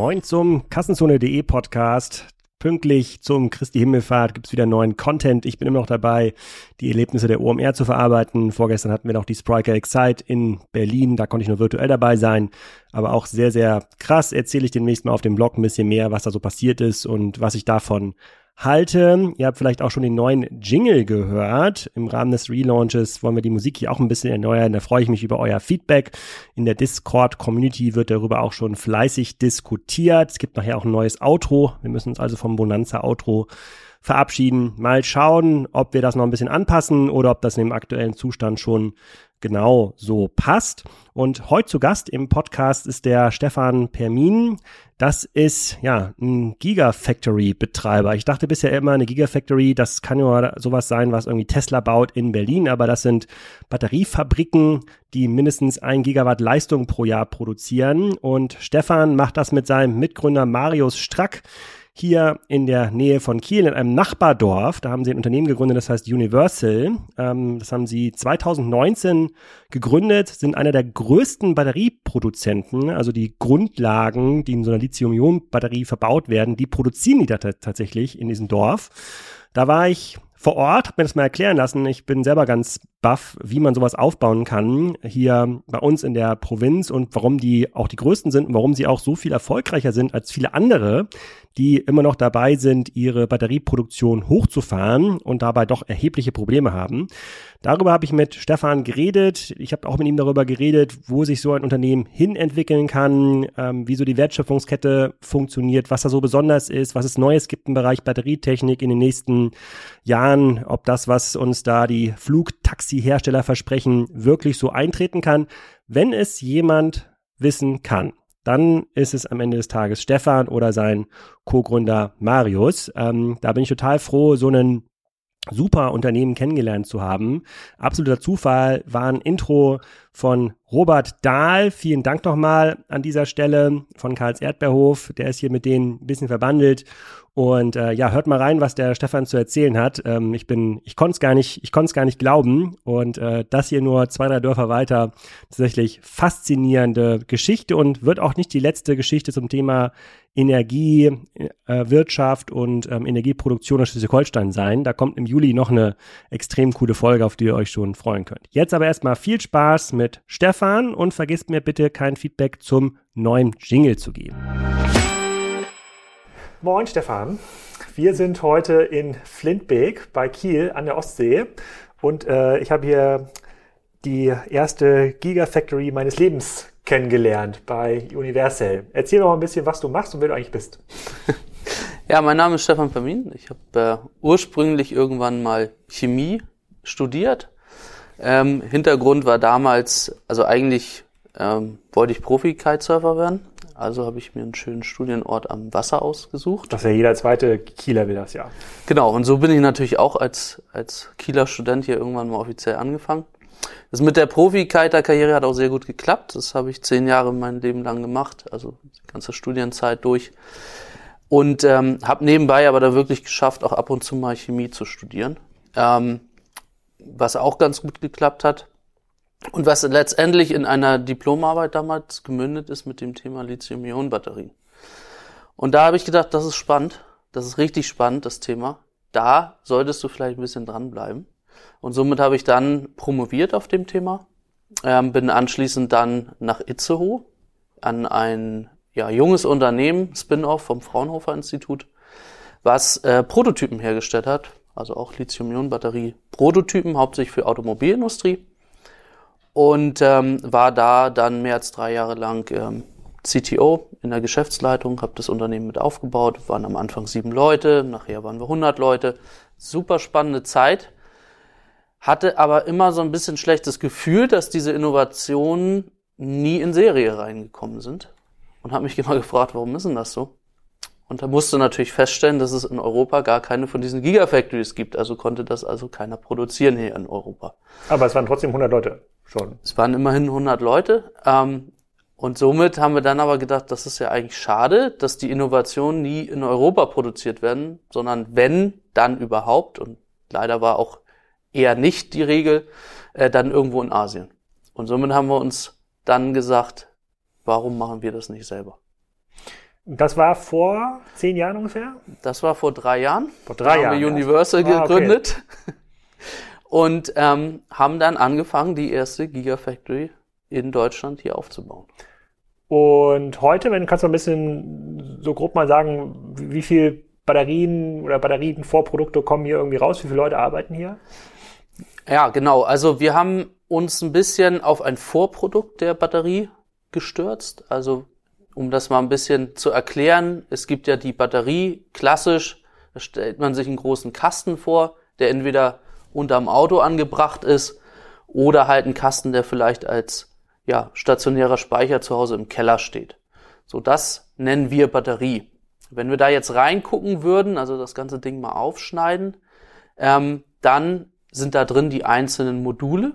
Moin zum kassenzone.de Podcast. Pünktlich zum Christi Himmelfahrt gibt es wieder neuen Content. Ich bin immer noch dabei, die Erlebnisse der OMR zu verarbeiten. Vorgestern hatten wir noch die Spryker Excite in Berlin. Da konnte ich nur virtuell dabei sein. Aber auch sehr, sehr krass. Erzähle ich demnächst mal auf dem Blog ein bisschen mehr, was da so passiert ist und was ich davon halte. Ihr habt vielleicht auch schon den neuen Jingle gehört. Im Rahmen des Relaunches wollen wir die Musik hier auch ein bisschen erneuern. Da freue ich mich über euer Feedback. In der Discord-Community wird darüber auch schon fleißig diskutiert. Es gibt nachher auch ein neues Outro. Wir müssen uns also vom Bonanza-Outro verabschieden. Mal schauen, ob wir das noch ein bisschen anpassen oder ob das in dem aktuellen Zustand schon genau so passt. Und heute zu Gast im Podcast ist der Stefan Permien. Das ist ja ein Gigafactory-Betreiber. Ich dachte bisher immer, eine Gigafactory, das kann ja sowas sein, was irgendwie Tesla baut in Berlin, aber das sind Batteriefabriken, die mindestens 1 Gigawatt Leistung pro Jahr produzieren. Und Stefan macht das mit seinem Mitgründer Marius Strack hier in der Nähe von Kiel, in einem Nachbardorf. Da haben sie ein Unternehmen gegründet, das heißt Univercell. Das haben sie 2019 gegründet, sind einer der größten Batterieproduzenten. Also die Grundlagen, die in so einer Lithium-Ionen-Batterie verbaut werden, die produzieren die da tatsächlich in diesem Dorf. Da war ich vor Ort, hab mir das mal erklären lassen. Ich bin selber ganz baff, wie man sowas aufbauen kann hier bei uns in der Provinz und warum die auch die größten sind und warum sie auch so viel erfolgreicher sind als viele andere, die immer noch dabei sind, ihre Batterieproduktion hochzufahren und dabei doch erhebliche Probleme haben. Darüber habe ich mit Stefan geredet. Ich habe auch mit ihm darüber geredet, wo sich so ein Unternehmen hin entwickeln kann, wie so die Wertschöpfungskette funktioniert, was da so besonders ist, was es Neues gibt im Bereich Batterietechnik in den nächsten Jahren, ob das, was uns da die Flugtaxi-Hersteller versprechen, wirklich so eintreten kann. Wenn es jemand wissen kann, dann ist es am Ende des Tages Stefan oder sein Co-Gründer Marius. Da bin ich total froh, so einen super Unternehmen kennengelernt zu haben. Absoluter Zufall war ein Intro von Robert Dahl. Vielen Dank nochmal an dieser Stelle von Karls Erdbeerhof. Der ist hier mit denen ein bisschen verbandelt. Und ja, hört mal rein, was der Stefan zu erzählen hat. Ich konnte es gar nicht glauben. Und das hier nur 2-3 Dörfer weiter. Tatsächlich faszinierende Geschichte und wird auch nicht die letzte Geschichte zum Thema Energie, Wirtschaft und Energieproduktion in Schleswig-Holstein sein. Da kommt im Juli noch eine extrem coole Folge, auf die ihr euch schon freuen könnt. Jetzt aber erstmal viel Spaß mit Stefan und vergesst mir bitte kein Feedback zum neuen Jingle zu geben. Moin Stefan, wir sind heute in Flintbek bei Kiel an der Ostsee und ich habe hier die erste Gigafactory meines Lebens kennengelernt bei Univercell. Erzähl doch mal ein bisschen, was du machst und wer du eigentlich bist. Ja, mein Name ist Stefan Permien. Ich habe ursprünglich irgendwann mal Chemie studiert. Hintergrund war damals, also eigentlich wollte ich Profi-Kitesurfer werden. Also habe ich mir einen schönen Studienort am Wasser ausgesucht. Das ist ja jeder zweite Kieler will das, ja. Genau, und so bin ich natürlich auch als Kieler Student hier irgendwann mal offiziell angefangen. Das mit der Profi-Kiter-Karriere hat auch sehr gut geklappt. Das habe ich 10 Jahre mein Leben lang gemacht, also die ganze Studienzeit durch. Und habe nebenbei aber da wirklich geschafft, auch ab und zu mal Chemie zu studieren. Was auch ganz gut geklappt hat. Und was letztendlich in einer Diplomarbeit damals gemündet ist mit dem Thema Lithium-Ionen-Batterien. Und da habe ich gedacht, das ist spannend. Das ist richtig spannend, das Thema. Da solltest du vielleicht ein bisschen dranbleiben. Und somit habe ich dann promoviert auf dem Thema. Bin anschließend dann nach Itzehoe an ein junges Unternehmen, Spin-off vom Fraunhofer-Institut, was Prototypen hergestellt hat. Also auch Lithium-Ionen-Batterie-Prototypen, hauptsächlich für Automobilindustrie. Und war da dann mehr als 3 Jahre lang CTO in der Geschäftsleitung, habe das Unternehmen mit aufgebaut, waren am Anfang 7 Leute, nachher waren wir 100 Leute. Super spannende Zeit, hatte aber immer so ein bisschen schlechtes Gefühl, dass diese Innovationen nie in Serie reingekommen sind und habe mich immer gefragt, warum ist denn das so? Und da musste natürlich feststellen, dass es in Europa gar keine von diesen Gigafactories gibt, also konnte das also keiner produzieren hier in Europa. Aber es waren trotzdem 100 Leute. Schon. Es waren immerhin 100 Leute und somit haben wir dann aber gedacht, das ist ja eigentlich schade, dass die Innovationen nie in Europa produziert werden, sondern wenn, dann überhaupt und leider war auch eher nicht die Regel, dann irgendwo in Asien. Und somit haben wir uns dann gesagt, warum machen wir das nicht selber? Das war vor 10 Jahren ungefähr? Das war vor 3 Jahren. Vor 3 Jahren. Haben wir Univercell gegründet. Okay. Und haben dann angefangen, die erste Gigafactory in Deutschland hier aufzubauen. Und heute, wenn kannst du ein bisschen so grob mal sagen, wie viel Batterien oder Batterienvorprodukte kommen hier irgendwie raus? Wie viele Leute arbeiten hier? Ja, genau. Also wir haben uns ein bisschen auf ein Vorprodukt der Batterie gestürzt. Also um das mal ein bisschen zu erklären, es gibt ja die Batterie klassisch, da stellt man sich einen großen Kasten vor, der entweder unterm Auto angebracht ist oder halt einen Kasten, der vielleicht als stationärer Speicher zu Hause im Keller steht. So, das nennen wir Batterie. Wenn wir da jetzt reingucken würden, also das ganze Ding mal aufschneiden, dann sind da drin die einzelnen Module.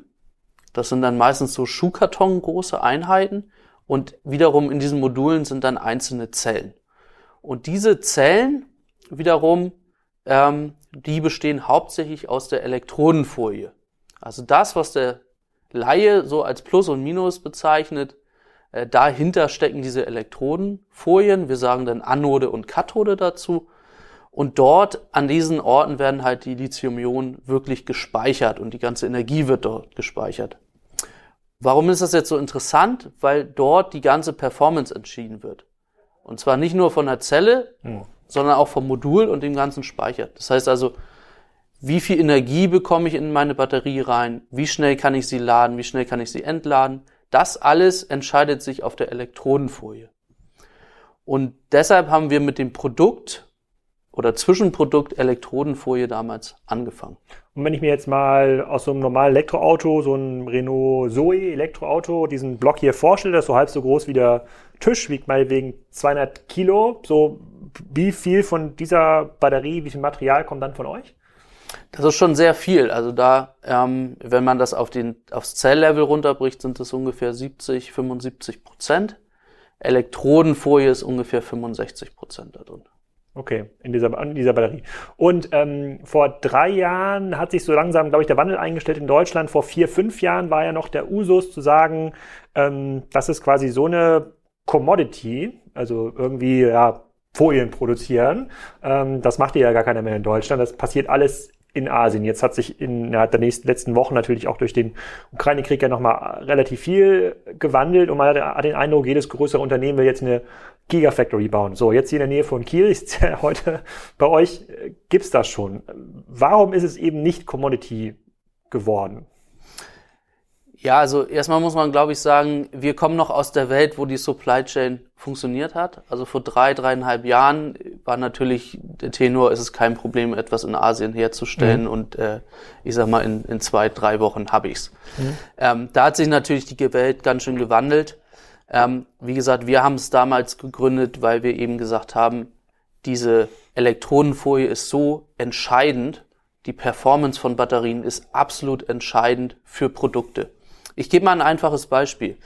Das sind dann meistens so Schuhkarton-große Einheiten und wiederum in diesen Modulen sind dann einzelne Zellen. Und diese Zellen wiederum, die bestehen hauptsächlich aus der Elektrodenfolie. Also das, was der Laie so als Plus und Minus bezeichnet. Dahinter stecken diese Elektrodenfolien. Wir sagen dann Anode und Kathode dazu. Und dort an diesen Orten werden halt die Lithium-Ionen wirklich gespeichert und die ganze Energie wird dort gespeichert. Warum ist das jetzt so interessant? Weil dort die ganze Performance entschieden wird. Und zwar nicht nur von der Zelle, sondern auch vom Modul und dem ganzen Speicher. Das heißt also, wie viel Energie bekomme ich in meine Batterie rein? Wie schnell kann ich sie laden? Wie schnell kann ich sie entladen? Das alles entscheidet sich auf der Elektrodenfolie. Und deshalb haben wir mit dem Produkt oder Zwischenprodukt Elektrodenfolie damals angefangen. Und wenn ich mir jetzt mal aus so einem normalen Elektroauto, so einem Renault Zoe Elektroauto, diesen Block hier vorstelle, das ist so halb so groß wie der Tisch, wiegt meinetwegen 200 Kilo. So, wie viel von dieser Batterie, wie viel Material kommt dann von euch? Das ist schon sehr viel. Also da, wenn man das auf aufs Zelllevel runterbricht, sind es ungefähr 75%. Elektrodenfolie ist ungefähr 65% da drin. Okay, in dieser Batterie. Und vor 3 Jahren hat sich so langsam, glaube ich, der Wandel eingestellt in Deutschland. Vor 4, 5 Jahren war ja noch der Usus zu sagen, das ist quasi so eine Commodity, also irgendwie, Folien produzieren. Das macht ja gar keiner mehr in Deutschland. Das passiert alles in Asien. Jetzt hat sich innerhalb der letzten Wochen natürlich auch durch den Ukraine-Krieg ja nochmal relativ viel gewandelt und man hat den Eindruck, jedes größere Unternehmen will jetzt eine Gigafactory bauen. So, jetzt hier in der Nähe von Kiel ist ja heute bei euch, gibt's das schon. Warum ist es eben nicht Commodity geworden? Ja, also erstmal muss man, glaube ich, sagen, wir kommen noch aus der Welt, wo die Supply Chain funktioniert hat. Also vor 3,5 Jahren war natürlich der Tenor, ist es kein Problem, etwas in Asien herzustellen und ich sag mal, in 2, 3 Wochen habe ich's. Da hat sich natürlich die Welt ganz schön gewandelt. Wie gesagt, wir haben es damals gegründet, weil wir eben gesagt haben, diese Elektronenfolie ist so entscheidend, die Performance von Batterien ist absolut entscheidend für Produkte. Ich gebe mal ein einfaches Beispiel.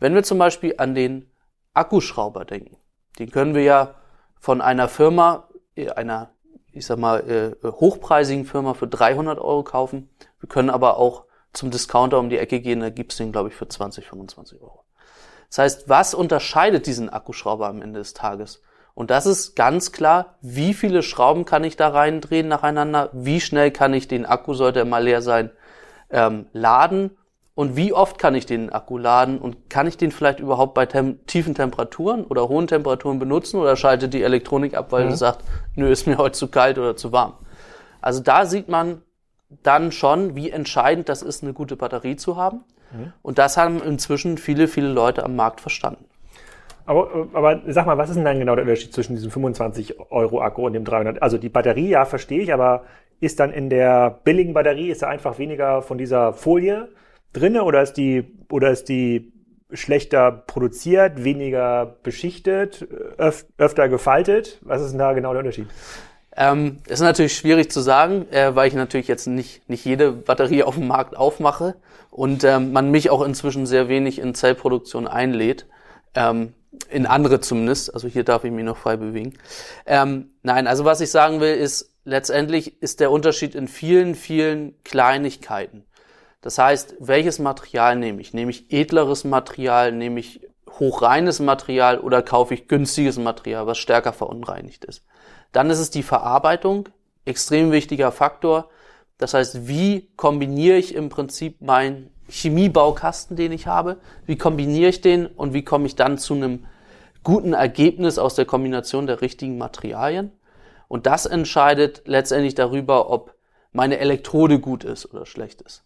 Wenn wir zum Beispiel an den Akkuschrauber denken, den können wir ja von einer Firma, einer, ich sag mal, hochpreisigen Firma für 300 Euro kaufen. Wir können aber auch zum Discounter um die Ecke gehen, da gibt's den, glaube ich, für 20, 25 Euro. Das heißt, was unterscheidet diesen Akkuschrauber am Ende des Tages? Und das ist ganz klar, wie viele Schrauben kann ich da reindrehen nacheinander, wie schnell kann ich den Akku, sollte er mal leer sein, laden. Und wie oft kann ich den Akku laden und kann ich den vielleicht überhaupt bei tiefen Temperaturen oder hohen Temperaturen benutzen oder schaltet die Elektronik ab, weil sie sagt, nö, ist mir heute zu kalt oder zu warm. Also da sieht man dann schon, wie entscheidend das ist, eine gute Batterie zu haben. Und das haben inzwischen viele, viele Leute am Markt verstanden. Aber sag mal, was ist denn dann genau der Unterschied zwischen diesem 25 € Akku und dem 300? Also die Batterie, ja, verstehe ich, aber ist dann in der billigen Batterie, ist da einfach weniger von dieser Folie drinne oder ist die schlechter produziert, weniger beschichtet, öfter gefaltet? Was ist denn da genau der Unterschied? Ist natürlich schwierig zu sagen, weil ich natürlich jetzt nicht jede Batterie auf dem Markt aufmache und man mich auch inzwischen sehr wenig in Zellproduktion einlädt, in andere zumindest, also hier darf ich mich noch frei bewegen. Nein, also was ich sagen will ist, letztendlich ist der Unterschied in vielen, vielen Kleinigkeiten. Das heißt, welches Material nehme ich? Nehme ich edleres Material? Nehme ich hochreines Material oder kaufe ich günstiges Material, was stärker verunreinigt ist. Dann ist es die Verarbeitung, extrem wichtiger Faktor. Das heißt, wie kombiniere ich im Prinzip meinen Chemiebaukasten, den ich habe, wie kombiniere ich den und wie komme ich dann zu einem guten Ergebnis aus der Kombination der richtigen Materialien. Und das entscheidet letztendlich darüber, ob meine Elektrode gut ist oder schlecht ist.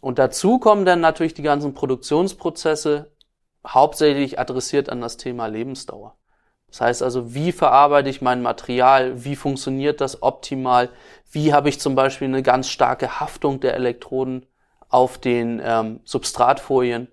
Und dazu kommen dann natürlich die ganzen Produktionsprozesse, hauptsächlich adressiert an das Thema Lebensdauer. Das heißt also, wie verarbeite ich mein Material, wie funktioniert das optimal, wie habe ich zum Beispiel eine ganz starke Haftung der Elektroden auf den Substratfolien.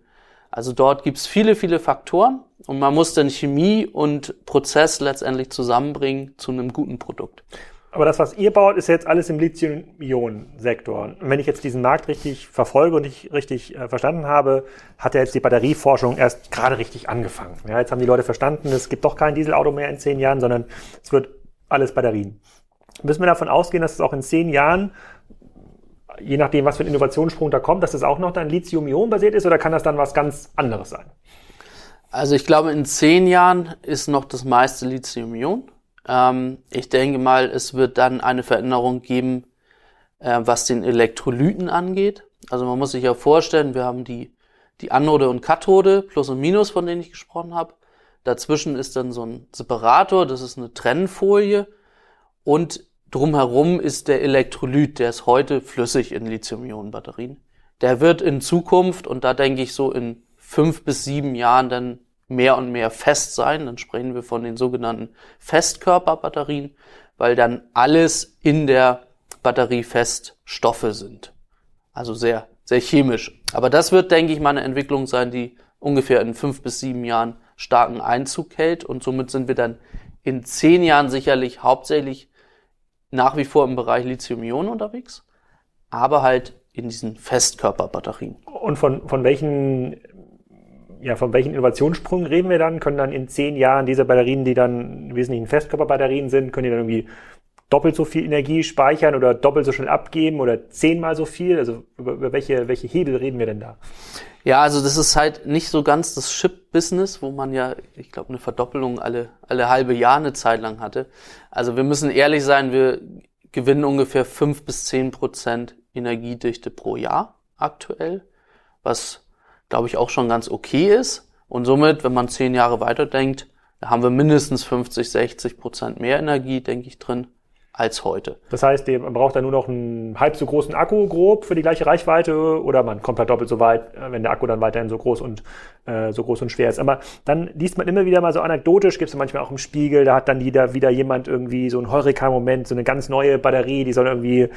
Also dort gibt es viele, viele Faktoren und man muss dann Chemie und Prozess letztendlich zusammenbringen zu einem guten Produkt. Aber das, was ihr baut, ist jetzt alles im Lithium-Ionen-Sektor. Und wenn ich jetzt diesen Markt richtig verfolge und ich richtig verstanden habe, hat ja jetzt die Batterieforschung erst gerade richtig angefangen. Ja, jetzt haben die Leute verstanden, es gibt doch kein Dieselauto mehr in 10 Jahren, sondern es wird alles Batterien. Müssen wir davon ausgehen, dass es auch in 10 Jahren, je nachdem, was für ein Innovationssprung da kommt, dass das auch noch dann Lithium-Ionen basiert ist, oder kann das dann was ganz anderes sein? Also ich glaube, in 10 Jahren ist noch das meiste Lithium-Ionen. Ich denke mal, es wird dann eine Veränderung geben, was den Elektrolyten angeht. Also man muss sich ja vorstellen, wir haben die Anode und Kathode, Plus und Minus, von denen ich gesprochen habe. Dazwischen ist dann so ein Separator, das ist eine Trennfolie. Und drumherum ist der Elektrolyt, der ist heute flüssig in Lithium-Ionen-Batterien. Der wird in Zukunft, und da denke ich so in 5 bis 7 Jahren dann mehr und mehr fest sein, dann sprechen wir von den sogenannten Festkörperbatterien, weil dann alles in der Batterie fest Stoffe sind. Also sehr, sehr chemisch. Aber das wird, denke ich, mal eine Entwicklung sein, die ungefähr in 5 bis 7 Jahren starken Einzug hält, und somit sind wir dann in 10 Jahren sicherlich hauptsächlich nach wie vor im Bereich Lithium-Ionen unterwegs, aber halt in diesen Festkörperbatterien. Und von welchen Innovationssprung reden wir dann? Können dann in 10 Jahren diese Batterien, die dann im Wesentlichen Festkörperbatterien sind, können die dann irgendwie doppelt so viel Energie speichern oder doppelt so schnell abgeben oder 10-mal so viel? Also über welche Hebel reden wir denn da? Ja, also das ist halt nicht so ganz das Chip-Business, wo man ja, ich glaube, eine Verdoppelung alle halbe Jahr eine Zeit lang hatte. Also wir müssen ehrlich sein, wir gewinnen ungefähr 5 bis 10% Energiedichte pro Jahr aktuell, was glaube ich auch schon ganz okay ist, und somit, wenn man 10 Jahre weiterdenkt, da haben wir mindestens 50-60% mehr Energie, denke ich, drin als heute. Das heißt, man braucht dann nur noch einen halb so großen Akku grob für die gleiche Reichweite, oder man kommt halt doppelt so weit, wenn der Akku dann weiterhin so groß und schwer ist. Aber dann liest man immer wieder mal so anekdotisch, gibt es manchmal auch im Spiegel, da hat dann wieder jemand irgendwie so einen Heureka-Moment, so eine ganz neue Batterie, die soll irgendwie,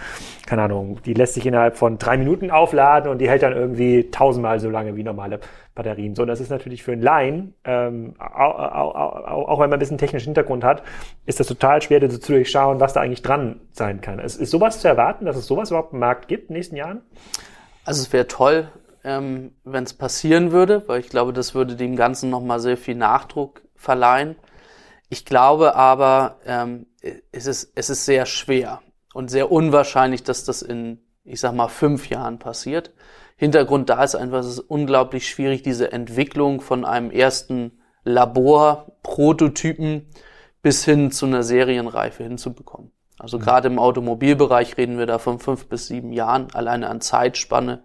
keine Ahnung, die lässt sich innerhalb von 3 Minuten aufladen und die hält dann irgendwie 1000-mal so lange wie normale Batterien. So, und das ist natürlich für einen Laien, auch wenn man ein bisschen technischen Hintergrund hat, ist das total schwer, das zu durchschauen, was da eigentlich dran sein kann. Ist sowas zu erwarten, dass es sowas überhaupt im Markt gibt in den nächsten Jahren? Also es wäre toll, wenn es passieren würde, weil ich glaube, das würde dem Ganzen nochmal sehr viel Nachdruck verleihen. Ich glaube aber, es ist sehr schwer und sehr unwahrscheinlich, dass das in, ich sag mal, 5 Jahren passiert. Hintergrund da ist einfach, es ist unglaublich schwierig, diese Entwicklung von einem ersten Labor-Prototypen bis hin zu einer Serienreife hinzubekommen. Also gerade im Automobilbereich reden wir da von 5 bis 7 Jahren, alleine an Zeitspanne,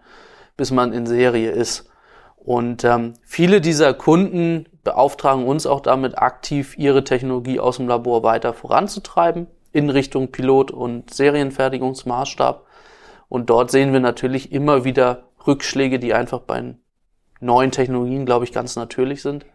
bis man in Serie ist. Und viele dieser Kunden beauftragen uns auch damit aktiv, ihre Technologie aus dem Labor weiter voranzutreiben in Richtung Pilot- und Serienfertigungsmaßstab. Und dort sehen wir natürlich immer wieder Rückschläge, die einfach bei neuen Technologien, glaube ich, ganz natürlich sind.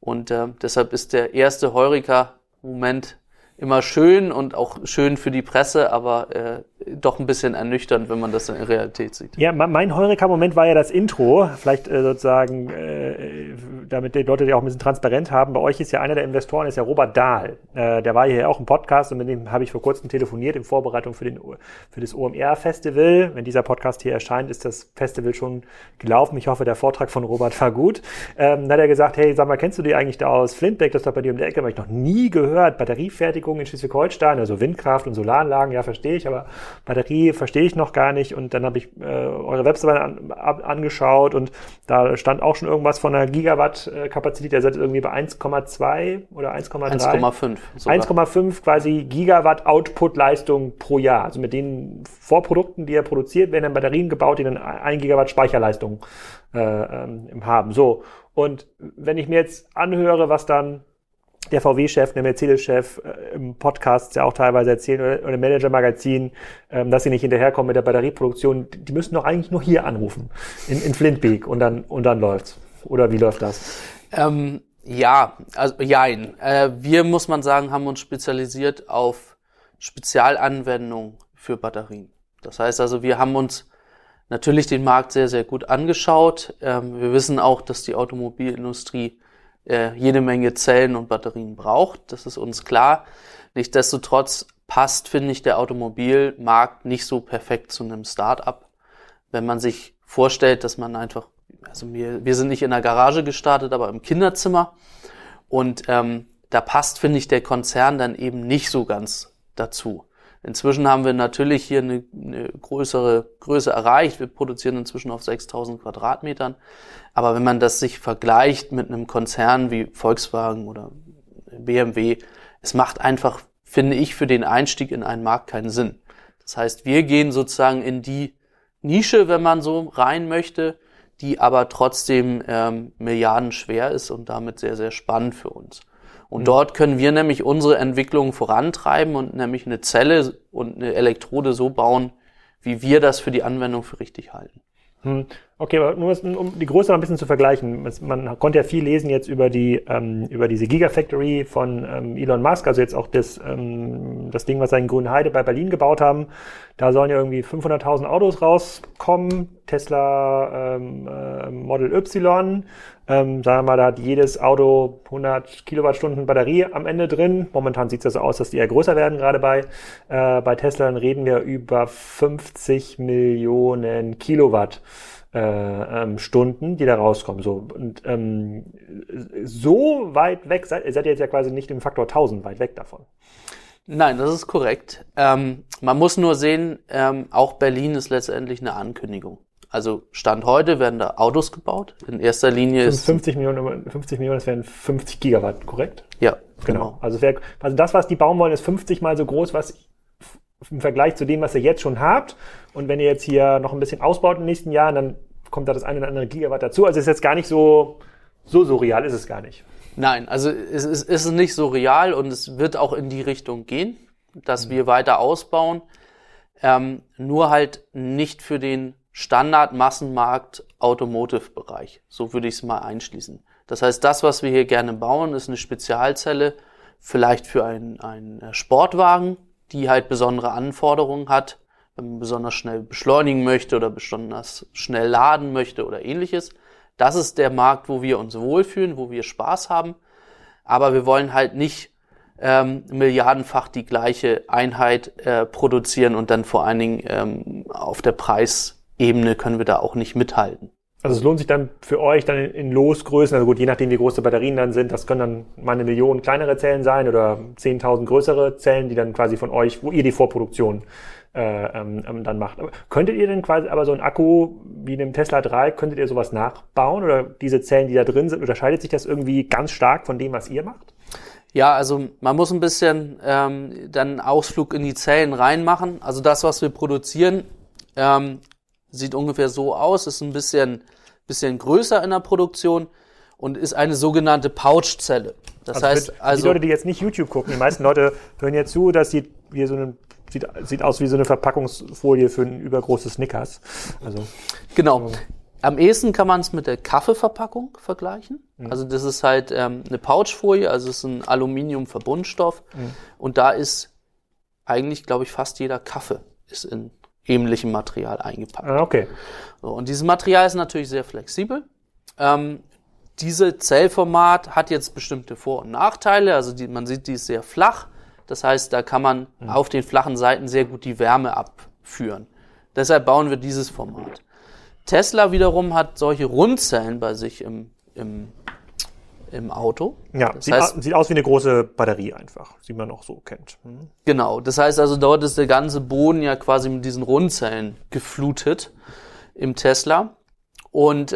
Und deshalb ist der erste Heureka-Moment immer schön und auch schön für die Presse, aber doch ein bisschen ernüchternd, wenn man das in der Realität sieht. Ja, mein Heureka-Moment war ja das Intro. Vielleicht damit die Leute ja auch ein bisschen transparent haben. Bei euch ist ja einer der Investoren, ist ja Robert Dahl. Der war hier auch im Podcast und mit dem habe ich vor kurzem telefoniert in Vorbereitung für das OMR-Festival. Wenn dieser Podcast hier erscheint, ist das Festival schon gelaufen. Ich hoffe, der Vortrag von Robert war gut. Dann hat er gesagt, hey, sag mal, kennst du die eigentlich da aus Flintbek? Das ist doch bei dir um die Ecke, habe ich noch nie gehört. Batteriefertigung in Schleswig-Holstein, also Windkraft und Solaranlagen, ja, verstehe ich, aber Batterie verstehe ich noch gar nicht. Und dann habe ich eure Webseite angeschaut und da stand auch schon irgendwas von einer Gigawatt-Kapazität. Ihr seid irgendwie bei 1,2 oder 1,3? 1,5. 1,5 quasi Gigawatt-Output-Leistung pro Jahr. Also mit den Vorprodukten, die ihr produziert, werden dann Batterien gebaut, die dann 1 Gigawatt Speicherleistung haben. So, und wenn ich mir jetzt anhöre, was dann der VW-Chef, der Mercedes-Chef im Podcast ja auch teilweise erzählen oder im Manager-Magazin, dass sie nicht hinterherkommen mit der Batterieproduktion, die müssen doch eigentlich nur hier anrufen, in Flintbek, und dann läuft's. Oder wie läuft das? Ja, also jein. Wir, muss man sagen, haben uns spezialisiert auf Spezialanwendungen für Batterien. Das heißt also, wir haben uns natürlich den Markt sehr, sehr gut angeschaut. Wir wissen auch, dass die Automobilindustrie jede Menge Zellen und Batterien braucht. Das ist uns klar. Nichtsdestotrotz passt, finde ich, der Automobilmarkt nicht so perfekt zu einem Start-up. Wenn man sich vorstellt, dass man einfach, also wir sind nicht in der Garage gestartet, aber im Kinderzimmer. Und da passt, finde ich, der Konzern dann eben nicht so ganz dazu. Inzwischen haben wir natürlich hier eine größere Größe erreicht. Wir produzieren inzwischen auf 6.000 Quadratmetern. Aber wenn man das sich vergleicht mit einem Konzern wie Volkswagen oder BMW, es macht einfach, finde ich, für den Einstieg in einen Markt keinen Sinn. Das heißt, wir gehen sozusagen in die Nische, wenn man so rein möchte, die aber trotzdem milliardenschwer ist und damit sehr, sehr spannend für uns. Und dort können wir nämlich unsere Entwicklung vorantreiben und nämlich eine Zelle und eine Elektrode so bauen, wie wir das für die Anwendung für richtig halten. Okay, aber nur um die Größe noch ein bisschen zu vergleichen. Man konnte ja viel lesen jetzt über diese Gigafactory von Elon Musk, also jetzt auch das Ding, was sie in Grünheide bei Berlin gebaut haben. Da sollen ja irgendwie 500.000 Autos rauskommen. Tesla Model Y. Sagen wir mal, da hat jedes Auto 100 Kilowattstunden Batterie am Ende drin. Momentan sieht es ja so aus, dass die eher größer werden. Gerade bei Tesla dann reden wir über 50 Millionen Kilowattstunden, die da rauskommen. So, und so weit weg seid ihr jetzt ja quasi nicht im Faktor 1000 weit weg davon. Nein, das ist korrekt. Man muss nur sehen, auch Berlin ist letztendlich eine Ankündigung. Also Stand heute werden da Autos gebaut. In erster Linie ist 50 Millionen, das wären 50 Gigawatt, korrekt? Ja, genau. Also das, was die bauen wollen, ist 50 mal so groß, was im Vergleich zu dem, was ihr jetzt schon habt. Und wenn ihr jetzt hier noch ein bisschen ausbaut in den nächsten Jahren, dann kommt da das eine oder andere Gigawatt dazu. Also es ist jetzt gar nicht so surreal, ist es gar nicht. Nein, also es ist nicht surreal und es wird auch in die Richtung gehen, dass wir weiter ausbauen. Nur halt nicht für den Standard-Massenmarkt-Automotive-Bereich. So würde ich es mal einschließen. Das heißt, das, was wir hier gerne bauen, ist eine Spezialzelle, vielleicht für einen Sportwagen, die halt besondere Anforderungen hat, wenn man besonders schnell beschleunigen möchte oder besonders schnell laden möchte oder ähnliches. Das ist der Markt, wo wir uns wohlfühlen, wo wir Spaß haben. Aber wir wollen halt nicht milliardenfach die gleiche Einheit produzieren und dann vor allen Dingen auf der Preisebene können wir da auch nicht mithalten. Also es lohnt sich dann für euch dann in Losgrößen, also gut, je nachdem wie groß die Batterien dann sind, das können dann mal eine Million kleinere Zellen sein oder 10.000 größere Zellen, die dann quasi von euch, wo ihr die Vorproduktion dann macht. Aber könntet ihr denn quasi aber so einen Akku wie einem Tesla 3, könntet ihr sowas nachbauen oder diese Zellen, die da drin sind, unterscheidet sich das irgendwie ganz stark von dem, was ihr macht? Ja, also man muss ein bisschen dann einen Ausflug in die Zellen reinmachen. Also das, was wir produzieren, sieht ungefähr so aus, ist ein bisschen größer in der Produktion und ist eine sogenannte Pouchzelle. Das heißt, die Leute, die jetzt nicht YouTube gucken, die meisten Leute hören ja zu, das sieht aus wie so eine Verpackungsfolie für ein übergroßes Snickers. Also genau. Am ehesten kann man es mit der Kaffeeverpackung vergleichen. Also das ist halt eine Pouchfolie, also es ist ein Aluminiumverbundstoff. Und da ist eigentlich, glaube ich, fast jeder Kaffee ist in ähnlichem Material eingepackt. Okay. So, und dieses Material ist natürlich sehr flexibel. Diese Zellformat hat jetzt bestimmte Vor- und Nachteile. Also man sieht, die ist sehr flach. Das heißt, da kann man auf den flachen Seiten sehr gut die Wärme abführen. Deshalb bauen wir dieses Format. Tesla wiederum hat solche Rundzellen bei sich im im Auto. Ja, das sieht aus wie eine große Batterie einfach, die man auch so kennt. Mhm. Genau, das heißt also, dort ist der ganze Boden ja quasi mit diesen Rundzellen geflutet im Tesla. Und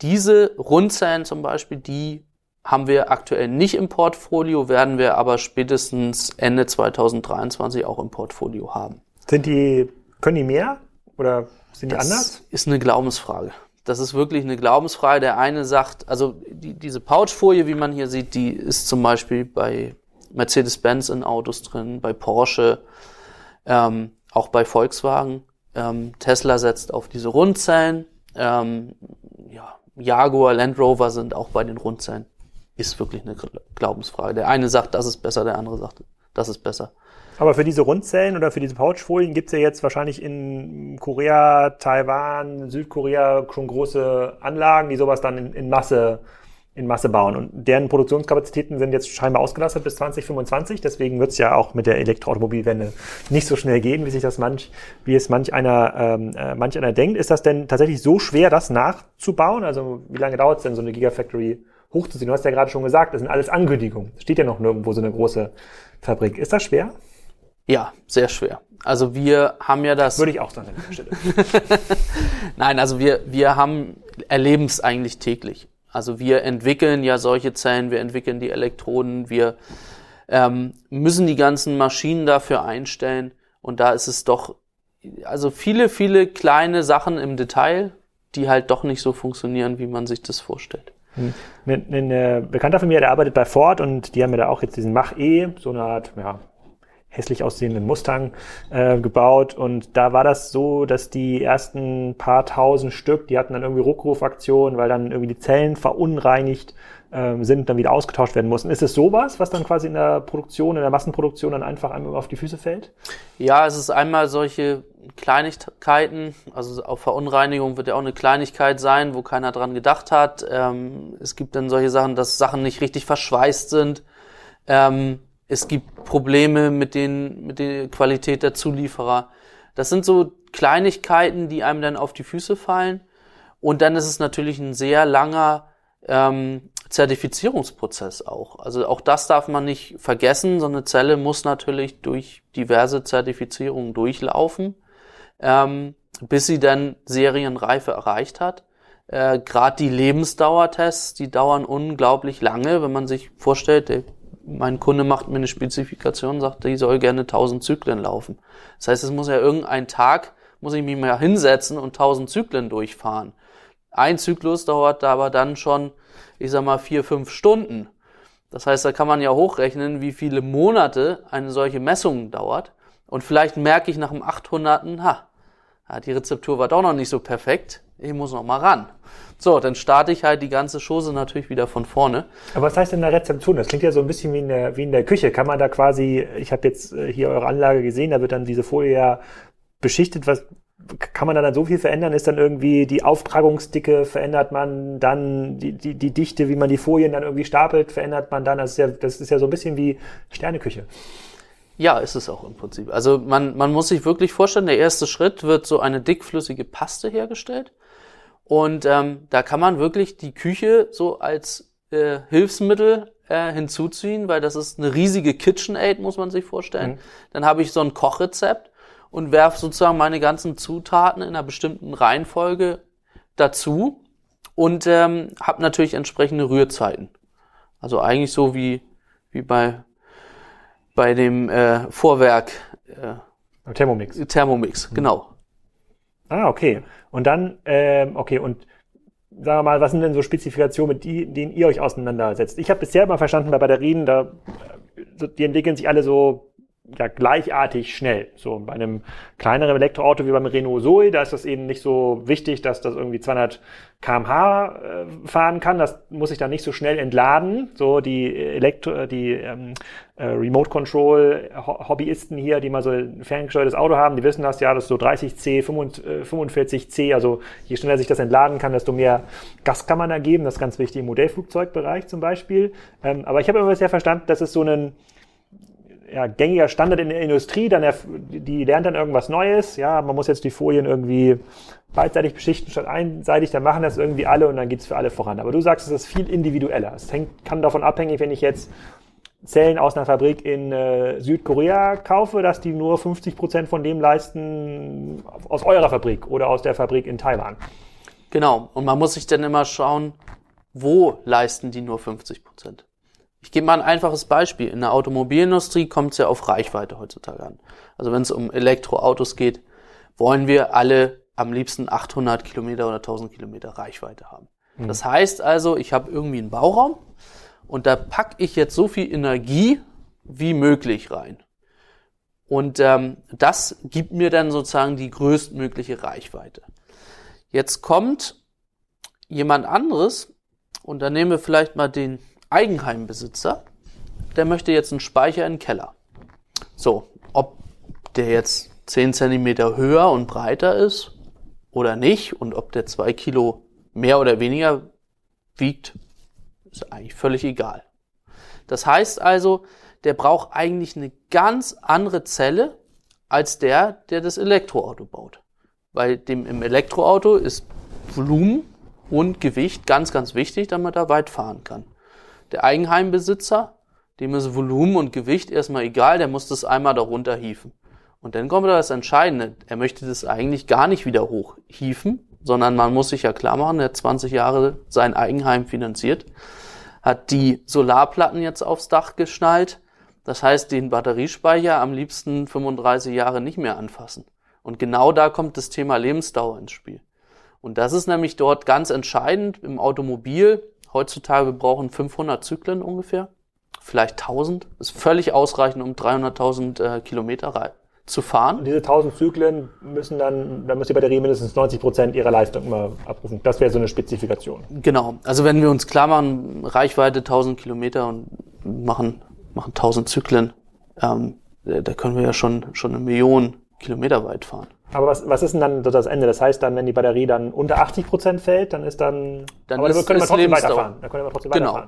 diese Rundzellen zum Beispiel, die haben wir aktuell nicht im Portfolio, werden wir aber spätestens Ende 2023 auch im Portfolio haben. Können die mehr oder sind die anders? Das ist eine Glaubensfrage. Das ist wirklich eine Glaubensfrage. Der eine sagt, also diese Pouchfolie, wie man hier sieht, die ist zum Beispiel bei Mercedes-Benz in Autos drin, bei Porsche, auch bei Volkswagen. Tesla setzt auf diese Rundzellen. Jaguar, Land Rover sind auch bei den Rundzellen. Ist wirklich eine Glaubensfrage. Der eine sagt, das ist besser, der andere sagt, das ist besser. Aber für diese Rundzellen oder für diese Pouchfolien gibt's ja jetzt wahrscheinlich in Korea, Taiwan, Südkorea schon große Anlagen, die sowas dann in Masse bauen. Und deren Produktionskapazitäten sind jetzt scheinbar ausgelastet bis 2025. Deswegen wird's ja auch mit der Elektroautomobilwende nicht so schnell gehen, wie es manch einer denkt. Ist das denn tatsächlich so schwer, das nachzubauen? Also wie lange dauert's denn, so eine Gigafactory hochzuziehen? Du hast ja gerade schon gesagt, das sind alles Ankündigungen. Steht ja noch nirgendwo so eine große Fabrik. Ist das schwer? Ja, sehr schwer. Also wir haben ja das... Würde ich auch sagen an der Stelle. Nein, also wir erleben es eigentlich täglich. Also wir entwickeln ja solche Zellen, wir entwickeln die Elektroden, wir müssen die ganzen Maschinen dafür einstellen. Und da ist es doch, also viele kleine Sachen im Detail, die halt doch nicht so funktionieren, wie man sich das vorstellt. Ein Bekannter von mir, der arbeitet bei Ford und die haben mir da auch jetzt diesen Mach-E, so eine Art, ja, hässlich aussehenden Mustang gebaut, und da war das so, dass die ersten paar tausend Stück, die hatten dann irgendwie Rückrufaktionen, weil dann irgendwie die Zellen verunreinigt sind, dann wieder ausgetauscht werden mussten. Ist es sowas, was dann quasi in der Produktion, in der Massenproduktion dann einfach einmal auf die Füße fällt? Ja, es ist einmal solche Kleinigkeiten, also auch Verunreinigung wird ja auch eine Kleinigkeit sein, wo keiner dran gedacht hat. Es gibt dann solche Sachen, dass Sachen nicht richtig verschweißt sind. Es gibt Probleme mit der Qualität der Zulieferer. Das sind so Kleinigkeiten, die einem dann auf die Füße fallen. Und dann ist es natürlich ein sehr langer Zertifizierungsprozess auch. Also auch das darf man nicht vergessen. So eine Zelle muss natürlich durch diverse Zertifizierungen durchlaufen, bis sie dann Serienreife erreicht hat. Gerade die Lebensdauertests, die dauern unglaublich lange, wenn man sich vorstellt, mein Kunde macht mir eine Spezifikation, sagt, die soll gerne 1000 Zyklen laufen. Das heißt, es muss ja irgendein Tag, muss ich mich mal hinsetzen und 1000 Zyklen durchfahren. Ein Zyklus dauert aber dann schon, ich sag mal, 4-5 Stunden. Das heißt, da kann man ja hochrechnen, wie viele Monate eine solche Messung dauert. Und vielleicht merke ich nach dem 800. Die Rezeptur war doch noch nicht so perfekt. Ich muss noch mal ran. So, dann starte ich halt die ganze Chose natürlich wieder von vorne. Aber was heißt denn eine Rezeption? Das klingt ja so ein bisschen wie in der Küche. Kann man da quasi, ich habe jetzt hier eure Anlage gesehen, da wird dann diese Folie ja beschichtet. Was kann man da dann so viel verändern? Ist dann irgendwie die Auftragungsdicke verändert man, dann die Dichte, wie man die Folien dann irgendwie stapelt, verändert man dann. Das ist ja so ein bisschen wie Sterneküche. Ja, ist es auch im Prinzip. Also man muss sich wirklich vorstellen, der erste Schritt wird so eine dickflüssige Paste hergestellt. Und da kann man wirklich die Küche so als Hilfsmittel hinzuziehen, weil das ist eine riesige KitchenAid, muss man sich vorstellen. Mhm. Dann habe ich so ein Kochrezept und werfe sozusagen meine ganzen Zutaten in einer bestimmten Reihenfolge dazu und habe natürlich entsprechende Rührzeiten. Also eigentlich so wie bei dem Vorwerk Thermomix. Thermomix, genau. Ah, okay. Und dann, und sagen wir mal, was sind denn so Spezifikationen, mit denen ihr euch auseinandersetzt? Ich habe bisher immer verstanden, bei Batterien, die entwickeln sich alle so ja gleichartig schnell. So bei einem kleineren Elektroauto wie beim Renault Zoe, da ist das eben nicht so wichtig, dass das irgendwie 200 km/h fahren kann. Das muss ich dann nicht so schnell entladen. So die Remote-Control-Hobbyisten hier, die mal so ein ferngesteuertes Auto haben, die wissen das ja, das ist so 30C, 45C. Also je schneller sich das entladen kann, desto mehr Gas kann man da geben. Das ist ganz wichtig im Modellflugzeugbereich zum Beispiel. Aber ich habe immer sehr verstanden, dass es so einen ja, gängiger Standard in der Industrie, dann die lernt dann irgendwas Neues, ja, man muss jetzt die Folien irgendwie beidseitig beschichten statt einseitig, dann machen das irgendwie alle und dann geht es für alle voran. Aber du sagst, es ist viel individueller. Es kann davon abhängig, wenn ich jetzt Zellen aus einer Fabrik in Südkorea kaufe, dass die nur 50% von dem leisten aus eurer Fabrik oder aus der Fabrik in Taiwan. Genau, und man muss sich dann immer schauen, wo leisten die nur 50%. Ich gebe mal ein einfaches Beispiel. In der Automobilindustrie kommt es ja auf Reichweite heutzutage an. Also wenn es um Elektroautos geht, wollen wir alle am liebsten 800 Kilometer oder 1000 Kilometer Reichweite haben. Mhm. Das heißt also, ich habe irgendwie einen Bauraum und da packe ich jetzt so viel Energie wie möglich rein. Und das gibt mir dann sozusagen die größtmögliche Reichweite. Jetzt kommt jemand anderes und dann nehmen wir vielleicht mal den Eigenheimbesitzer, der möchte jetzt einen Speicher in den Keller. So, ob der jetzt 10 Zentimeter höher und breiter ist oder nicht und ob der 2 Kilo mehr oder weniger wiegt, ist eigentlich völlig egal. Das heißt also, der braucht eigentlich eine ganz andere Zelle als der, der das Elektroauto baut. Weil im Elektroauto ist Volumen und Gewicht ganz, ganz wichtig, damit man da weit fahren kann. Der Eigenheimbesitzer, dem ist Volumen und Gewicht erstmal egal, der muss das einmal da runter hieven. Und dann kommt da das Entscheidende, er möchte das eigentlich gar nicht wieder hoch hieven, sondern man muss sich ja klar machen, er hat 20 Jahre sein Eigenheim finanziert, hat die Solarplatten jetzt aufs Dach geschnallt, das heißt den Batteriespeicher am liebsten 35 Jahre nicht mehr anfassen. Und genau da kommt das Thema Lebensdauer ins Spiel. Und das ist nämlich dort ganz entscheidend im Automobil. Heutzutage, wir brauchen 500 Zyklen ungefähr, vielleicht 1000. Ist völlig ausreichend, um 300.000 Kilometer zu fahren. Und diese 1000 Zyklen müssen dann muss die Batterie mindestens 90% ihrer Leistung immer abrufen. Das wäre so eine Spezifikation. Genau. Also wenn wir uns klar machen, Reichweite 1000 Kilometer und machen 1000 Zyklen, da können wir ja schon 1 Million Kilometer weit fahren. Aber was ist denn dann das Ende? Das heißt dann, wenn die Batterie dann unter 80% fällt, dann ist dann... Dann können wir trotzdem weiterfahren. Genau.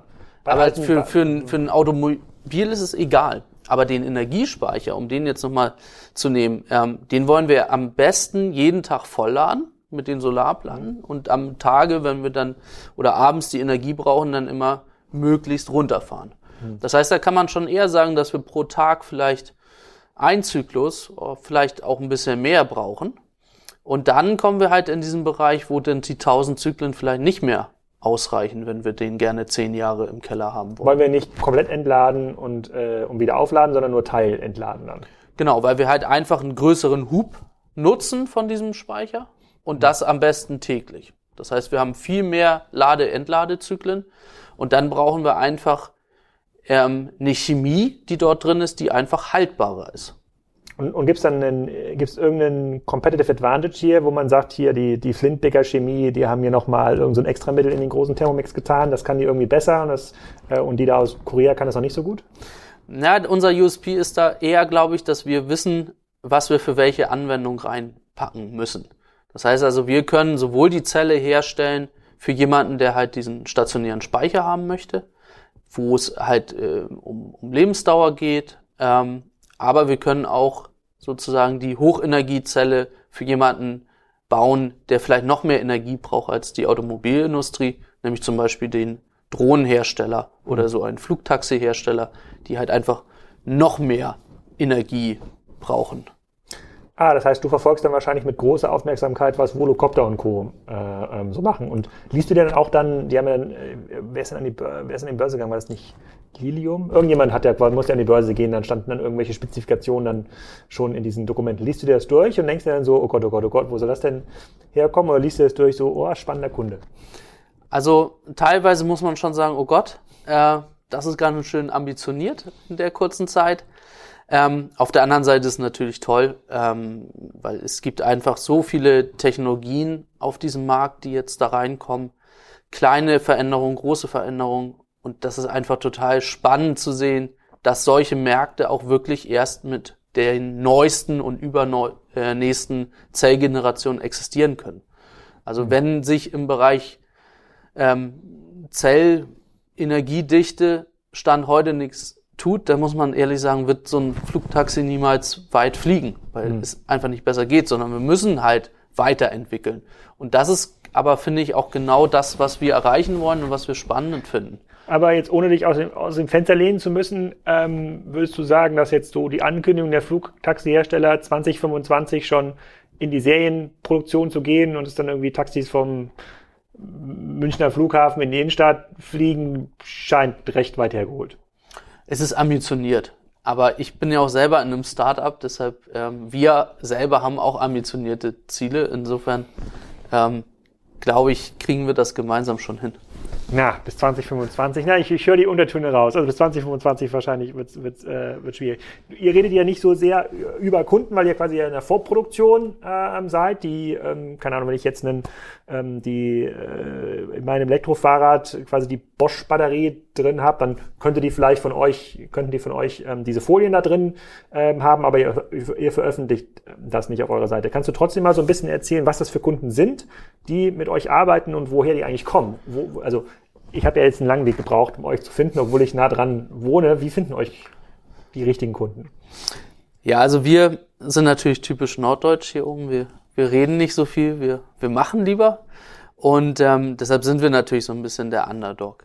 Aber für ein Automobil ist es egal. Aber den Energiespeicher, um den jetzt nochmal zu nehmen, den wollen wir am besten jeden Tag vollladen mit den Solarplatten und am Tage, wenn wir dann oder abends die Energie brauchen, dann immer möglichst runterfahren. Das heißt, da kann man schon eher sagen, dass wir pro Tag vielleicht ein Zyklus, vielleicht auch ein bisschen mehr brauchen. Und dann kommen wir halt in diesen Bereich, wo denn die 1000 Zyklen vielleicht nicht mehr ausreichen, wenn wir den gerne 10 Jahre im Keller haben wollen. Wollen wir nicht komplett entladen und wieder aufladen, sondern nur Teil entladen dann? Genau, weil wir halt einfach einen größeren Hub nutzen von diesem Speicher und das am besten täglich. Das heißt, wir haben viel mehr Lade-Entladezyklen und dann brauchen wir einfach eine Chemie, die dort drin ist, die einfach haltbarer ist. Und gibt's irgendeinen Competitive Advantage hier, wo man sagt, hier die Flintbeker Chemie, die haben hier nochmal irgend so ein Extramittel in den großen Thermomix getan, das kann die irgendwie besser und die da aus Korea kann das noch nicht so gut? Na, unser USP ist da eher, glaube ich, dass wir wissen, was wir für welche Anwendung reinpacken müssen. Das heißt also, wir können sowohl die Zelle herstellen für jemanden, der halt diesen stationären Speicher haben möchte, wo es halt um Lebensdauer geht, aber wir können auch sozusagen die Hochenergiezelle für jemanden bauen, der vielleicht noch mehr Energie braucht als die Automobilindustrie, nämlich zum Beispiel den Drohnenhersteller oder so einen Flugtaxihersteller, die halt einfach noch mehr Energie brauchen. Das heißt, du verfolgst dann wahrscheinlich mit großer Aufmerksamkeit, was Volocopter und Co. So machen. Und liest du dir dann auch dann, die haben ja dann, wer ist denn an die Börse gegangen? War das nicht Lilium? Irgendjemand muss ja an die Börse gehen, dann standen dann irgendwelche Spezifikationen dann schon in diesen Dokumenten. Liest du dir das durch und denkst dir dann so, oh Gott, wo soll das denn herkommen? Oder liest du das durch so, oh, spannender Kunde? Also teilweise muss man schon sagen, oh Gott, das ist ganz schön ambitioniert in der kurzen Zeit. Auf der anderen Seite ist es natürlich toll, weil es gibt einfach so viele Technologien auf diesem Markt, die jetzt da reinkommen. Kleine Veränderungen, große Veränderungen. Und das ist einfach total spannend zu sehen, dass solche Märkte auch wirklich erst mit den neuesten und übernächsten Zellgenerationen existieren können. Also wenn sich im Bereich Zellenergiedichte Stand heute nichts tut, da muss man ehrlich sagen, wird so ein Flugtaxi niemals weit fliegen, weil es einfach nicht besser geht, sondern wir müssen halt weiterentwickeln. Und das ist aber, finde ich, auch genau das, was wir erreichen wollen und was wir spannend finden. Aber jetzt, ohne dich aus dem Fenster lehnen zu müssen, würdest du sagen, dass jetzt so die Ankündigung der Flugtaxihersteller 2025 schon in die Serienproduktion zu gehen und es dann irgendwie Taxis vom Münchner Flughafen in die Innenstadt fliegen, scheint recht weit hergeholt? Es ist ambitioniert, aber ich bin ja auch selber in einem Start-up, deshalb wir selber haben auch ambitionierte Ziele. Insofern glaube ich, kriegen wir das gemeinsam schon hin. Na, bis 2025. Na, ich höre die Untertöne raus. Also bis 2025 wahrscheinlich wird schwierig. Ihr redet ja nicht so sehr über Kunden, weil ihr quasi ja in der Vorproduktion seid. Die, keine Ahnung, wenn ich jetzt in meinem Elektrofahrrad quasi die Bosch-Batterie drin habe, dann könnten die von euch diese Folien da drin haben, aber ihr veröffentlicht das nicht auf eurer Seite. Kannst du trotzdem mal so ein bisschen erzählen, was das für Kunden sind, die mit euch arbeiten und woher die eigentlich kommen? Also ich habe ja jetzt einen langen Weg gebraucht, um euch zu finden, obwohl ich nah dran wohne. Wie finden euch die richtigen Kunden? Ja, also wir sind natürlich typisch norddeutsch hier oben. Wir reden nicht so viel, wir machen lieber. Und deshalb sind wir natürlich so ein bisschen der Underdog.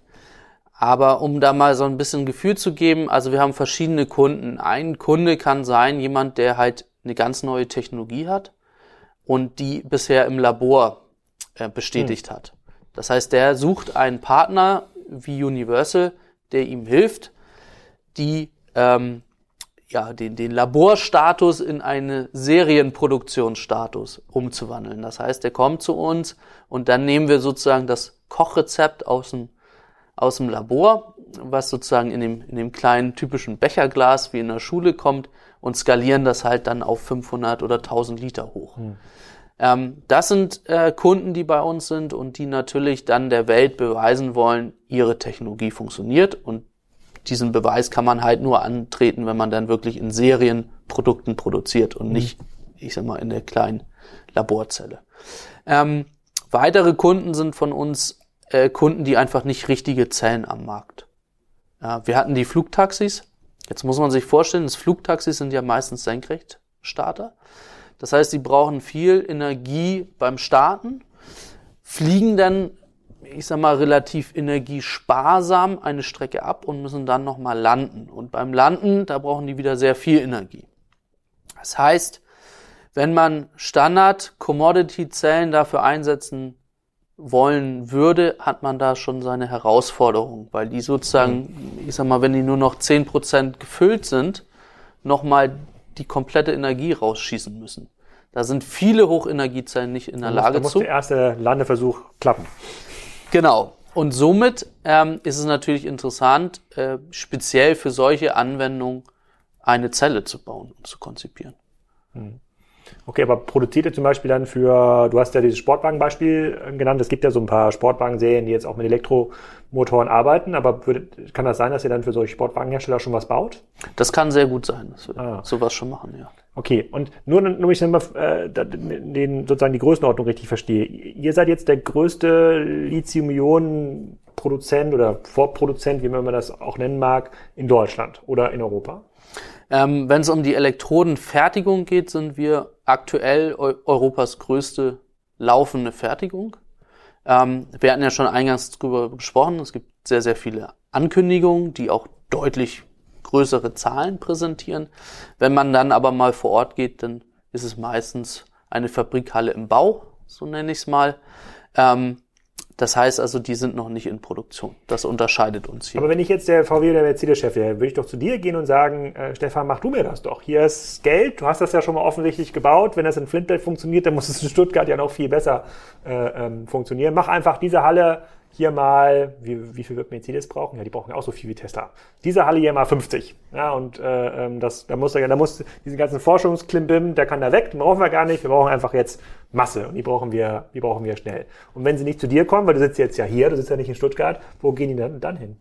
Aber um da mal so ein bisschen Gefühl zu geben, also wir haben verschiedene Kunden. Ein Kunde kann sein, jemand, der halt eine ganz neue Technologie hat und die bisher im Labor bestätigt hat. Das heißt, der sucht einen Partner wie Univercell, der ihm hilft, den Laborstatus in einen Serienproduktionsstatus umzuwandeln. Das heißt, der kommt zu uns und dann nehmen wir sozusagen das Kochrezept aus dem Labor, was sozusagen in dem kleinen typischen Becherglas wie in der Schule kommt, und skalieren das halt dann auf 500 oder 1000 Liter hoch. Das sind Kunden, die bei uns sind und die natürlich dann der Welt beweisen wollen, ihre Technologie funktioniert, und diesen Beweis kann man halt nur antreten, wenn man dann wirklich in Serienprodukten produziert und nicht, ich sag mal, in der kleinen Laborzelle. Weitere Kunden sind von uns Kunden, die einfach nicht richtige Zellen am Markt. Wir hatten die Flugtaxis. Jetzt muss man sich vorstellen, dass Flugtaxis sind ja meistens Senkrechtstarter. Das heißt, sie brauchen viel Energie beim Starten, fliegen dann, ich sag mal, relativ energiesparsam eine Strecke ab und müssen dann nochmal landen. Und beim Landen, da brauchen die wieder sehr viel Energie. Das heißt, wenn man Standard-Commodity-Zellen dafür einsetzen wollen würde, hat man da schon seine Herausforderung, weil die sozusagen, ich sag mal, wenn die nur noch 10% gefüllt sind, nochmal die komplette Energie rausschießen müssen. Da sind viele Hochenergiezellen nicht in der Lage zu. Da muss der erste Landeversuch klappen. Genau. Und somit ist es natürlich interessant, speziell für solche Anwendungen eine Zelle zu bauen und zu konzipieren. Okay, aber produziert ihr zum Beispiel dann du hast ja dieses Sportwagenbeispiel genannt, es gibt ja so ein paar Sportwagenserien, die jetzt auch mit Elektromotoren arbeiten, aber kann das sein, dass ihr dann für solche Sportwagenhersteller schon was baut? Das kann sehr gut sein, dass wir sowas schon machen, ja. Okay, und nur ich mal, sozusagen die Größenordnung richtig verstehe. Ihr seid jetzt der größte Lithium-Ionen-Produzent oder Vorproduzent, wie man das auch nennen mag, in Deutschland oder in Europa? Wenn es um die Elektrodenfertigung geht, sind wir aktuell Europas größte laufende Fertigung. Wir hatten ja schon eingangs drüber gesprochen, es gibt sehr, sehr viele Ankündigungen, die auch deutlich größere Zahlen präsentieren. Wenn man dann aber mal vor Ort geht, dann ist es meistens eine Fabrikhalle im Bau, so nenne ich es mal. Das heißt also, die sind noch nicht in Produktion. Das unterscheidet uns hier. Aber wenn ich jetzt der VW- oder Mercedes-Chef wäre, würde ich doch zu dir gehen und sagen, Stefan, mach du mir das doch. Hier ist Geld, du hast das ja schon mal offensichtlich gebaut. Wenn das in Flintbek funktioniert, dann muss es in Stuttgart ja noch viel besser funktionieren. Mach einfach diese Halle hier mal, wie viel wird Mercedes brauchen? Ja, die brauchen ja auch so viel wie Tesla. Diese Halle hier mal 50. Ja, und da muss diesen ganzen Forschungsklimbim, der kann da weg, den brauchen wir gar nicht. Wir brauchen einfach jetzt Masse und die brauchen wir schnell. Und wenn sie nicht zu dir kommen, weil du sitzt jetzt ja hier, du sitzt ja nicht in Stuttgart, wo gehen die dann hin?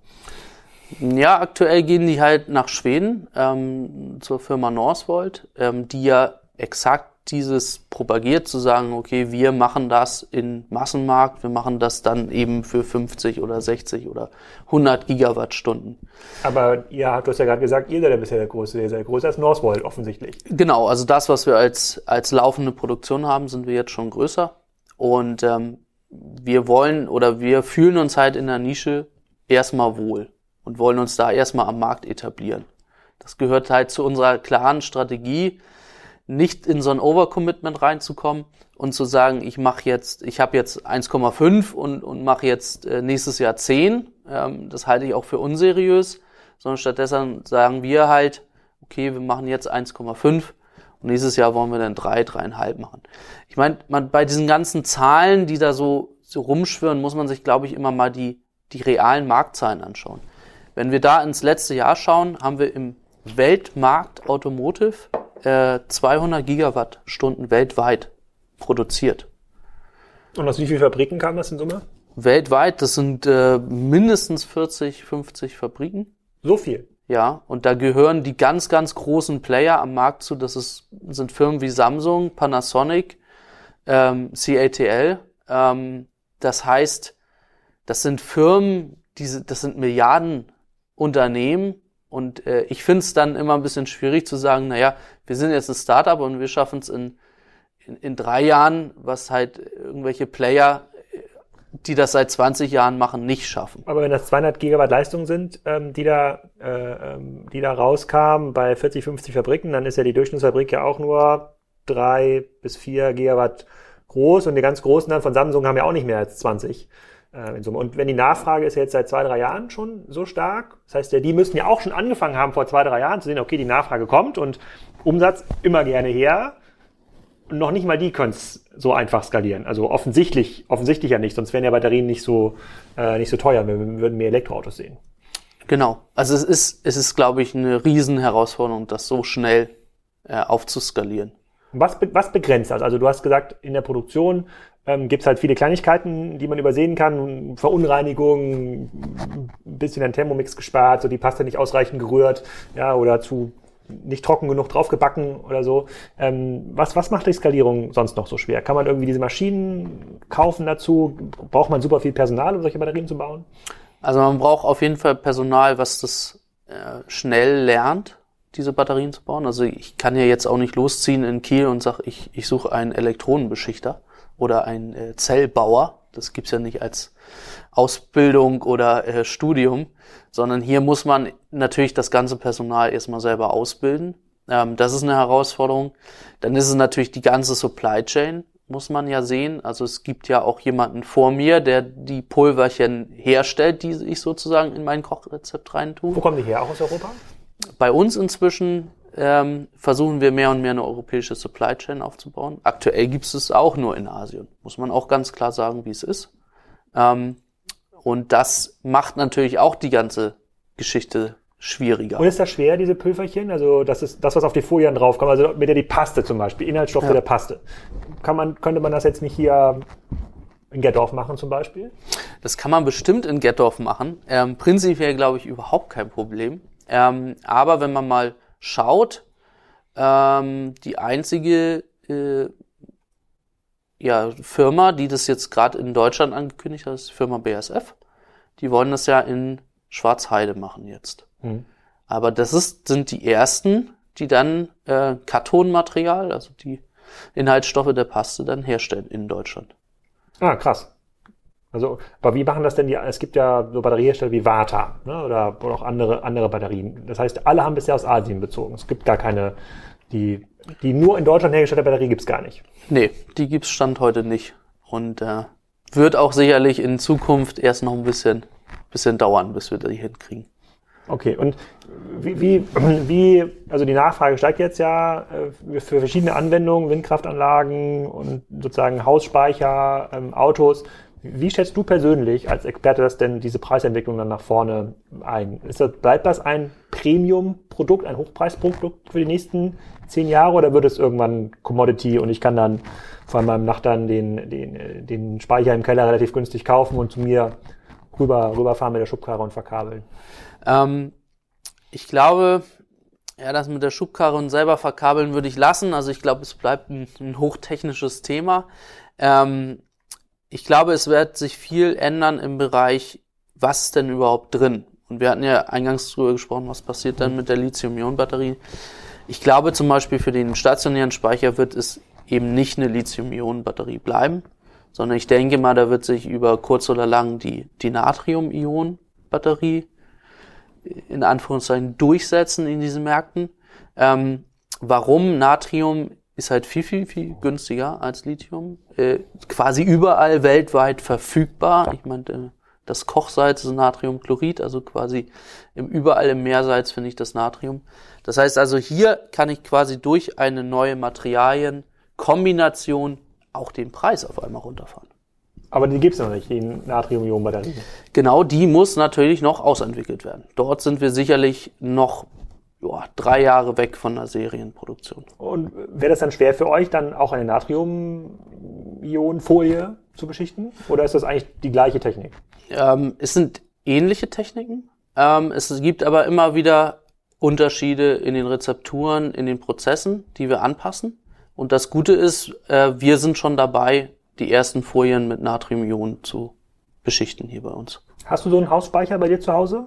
Ja, aktuell gehen die halt nach Schweden zur Firma Northvolt, die ja exakt dieses propagiert, zu sagen, okay, wir machen das in Massenmarkt, wir machen das dann eben für 50 oder 60 oder 100 Gigawattstunden. Aber ja, du hast ja gerade gesagt, ihr seid ja bisher der Größte, ihr seid größer als Northvolt offensichtlich. Genau, also das, was wir als laufende Produktion haben, sind wir jetzt schon größer und wir wollen oder wir fühlen uns halt in der Nische erstmal wohl und wollen uns da erstmal am Markt etablieren. Das gehört halt zu unserer klaren Strategie, nicht in so ein Overcommitment reinzukommen und zu sagen, ich habe jetzt 1,5 und mache jetzt nächstes Jahr 10. Das halte ich auch für unseriös, sondern stattdessen sagen wir halt, okay, wir machen jetzt 1,5 und nächstes Jahr wollen wir dann 3,5 machen. Ich meine, bei diesen ganzen Zahlen, die da so rumschwirren, muss man sich, glaube ich, immer mal die realen Marktzahlen anschauen. Wenn wir da ins letzte Jahr schauen, haben wir im Weltmarkt Automotive 200 Gigawattstunden weltweit produziert. Und aus wie vielen Fabriken kam das in Summe? Weltweit, das sind mindestens 40, 50 Fabriken. So viel? Ja, und da gehören die ganz, ganz großen Player am Markt zu. Das sind Firmen wie Samsung, Panasonic, CATL. Das heißt, das sind Firmen, das sind Milliardenunternehmen. Und ich finde es dann immer ein bisschen schwierig zu sagen, naja, wir sind jetzt ein Startup und wir schaffen es in 3 Jahren, was halt irgendwelche Player, die das seit 20 Jahren machen, nicht schaffen. Aber wenn das 200 Gigawatt Leistung sind, die da rauskamen bei 40, 50 Fabriken, dann ist ja die Durchschnittsfabrik ja auch nur 3 bis 4 Gigawatt groß und die ganz großen dann von Samsung haben ja auch nicht mehr als 20. In Summe. Und wenn die Nachfrage ist ja jetzt seit 2-3 Jahren schon so stark, das heißt ja, die müssen ja auch schon angefangen haben vor 2-3 Jahren zu sehen, okay, die Nachfrage kommt und Umsatz immer gerne her. Und noch nicht mal die können es so einfach skalieren. Also offensichtlich ja nicht, sonst wären ja Batterien nicht so teuer, wir würden mehr Elektroautos sehen. Genau, also es ist glaube ich, eine Riesenherausforderung, das so schnell aufzuskalieren. Was begrenzt das? Also du hast gesagt, in der Produktion gibt es halt viele Kleinigkeiten, die man übersehen kann. Verunreinigungen, ein bisschen an Thermomix gespart, so die Pasta nicht ausreichend gerührt, ja, oder zu nicht trocken genug draufgebacken oder so. Was macht die Skalierung sonst noch so schwer? Kann man irgendwie diese Maschinen kaufen dazu? Braucht man super viel Personal, um solche Batterien zu bauen? Also man braucht auf jeden Fall Personal, was das schnell lernt, diese Batterien zu bauen. Also ich kann ja jetzt auch nicht losziehen in Kiel und sage, ich suche einen Elektronenbeschichter oder ein Zellbauer. Das gibt's ja nicht als Ausbildung oder Studium, sondern hier muss man natürlich das ganze Personal erstmal selber ausbilden. Das ist eine Herausforderung. Dann ist es natürlich die ganze Supply Chain, muss man ja sehen. Also es gibt ja auch jemanden vor mir, der die Pulverchen herstellt, die ich sozusagen in mein Kochrezept reintue. Wo kommen die her? Auch aus Europa? Bei uns inzwischen versuchen wir mehr und mehr eine europäische Supply Chain aufzubauen. Aktuell gibt es auch nur in Asien. Muss man auch ganz klar sagen, wie es ist. Und das macht natürlich auch die ganze Geschichte schwieriger. Und ist das schwer, diese Pülferchen? Also das ist das, was auf die Folien draufkommt. Also mit die Paste zum Beispiel, Inhaltsstoffe der Paste. Könnte man das jetzt nicht hier in Gettorf machen zum Beispiel? Das kann man bestimmt in Gettorf machen. Prinzipiell glaube ich überhaupt kein Problem. Aber wenn man mal schaut, die einzige Firma, die das jetzt gerade in Deutschland angekündigt hat, ist die Firma BASF. Die wollen das ja in Schwarzheide machen jetzt. Mhm. Aber das sind die ersten, die dann Kathodenmaterial, also die Inhaltsstoffe der Paste, dann herstellen in Deutschland. Ah, krass. Also, aber wie machen das denn es gibt ja so Batteriehersteller wie Varta, ne, oder auch andere Batterien. Das heißt, alle haben bisher aus Asien bezogen. Es gibt gar keine, die nur in Deutschland hergestellte Batterie gibt's gar nicht. Nee, die gibt's Stand heute nicht. Und wird auch sicherlich in Zukunft erst noch ein bisschen dauern, bis wir die hinkriegen. Okay, und wie also die Nachfrage steigt jetzt ja für verschiedene Anwendungen, Windkraftanlagen und sozusagen Hausspeicher, Autos. Wie schätzt du persönlich als Experte das denn, diese Preisentwicklung dann nach vorne ein? Bleibt das ein Premium-Produkt, ein Hochpreisprodukt für die nächsten 10 Jahre oder wird es irgendwann Commodity und ich kann dann von meinem Nachbarn den Speicher im Keller relativ günstig kaufen und zu mir rüberfahren mit der Schubkarre und verkabeln? Ich glaube, Ja, das mit der Schubkarre und selber verkabeln würde ich lassen. Also ich glaube, es bleibt ein hochtechnisches Thema. Ich glaube, es wird sich viel ändern im Bereich, was ist denn überhaupt drin? Und wir hatten ja eingangs drüber gesprochen, was passiert dann mit der Lithium-Ionen-Batterie. Ich glaube zum Beispiel für den stationären Speicher wird es eben nicht eine Lithium-Ionen-Batterie bleiben, sondern ich denke mal, da wird sich über kurz oder lang die Natrium-Ionen-Batterie in Anführungszeichen durchsetzen in diesen Märkten. Warum? Natrium ist halt viel, viel, viel günstiger als Lithium. Quasi überall weltweit verfügbar. Ich meine, das Kochsalz ist Natriumchlorid, also quasi überall im Meersalz finde ich das Natrium. Das heißt also, hier kann ich quasi durch eine neue Materialienkombination auch den Preis auf einmal runterfahren. Aber die gibt's noch nicht, die Natrium-Ionen-Batterie. Genau, die muss natürlich noch ausentwickelt werden. Dort sind wir sicherlich noch 3 Jahre weg von der Serienproduktion. Und wäre das dann schwer für euch, dann auch eine Natrium-Ionen-Folie zu beschichten? Oder ist das eigentlich die gleiche Technik? Es sind ähnliche Techniken. Es gibt aber immer wieder Unterschiede in den Rezepturen, in den Prozessen, die wir anpassen. Und das Gute ist, wir sind schon dabei, die ersten Folien mit Natrium-Ionen zu beschichten hier bei uns. Hast du so einen Hausspeicher bei dir zu Hause?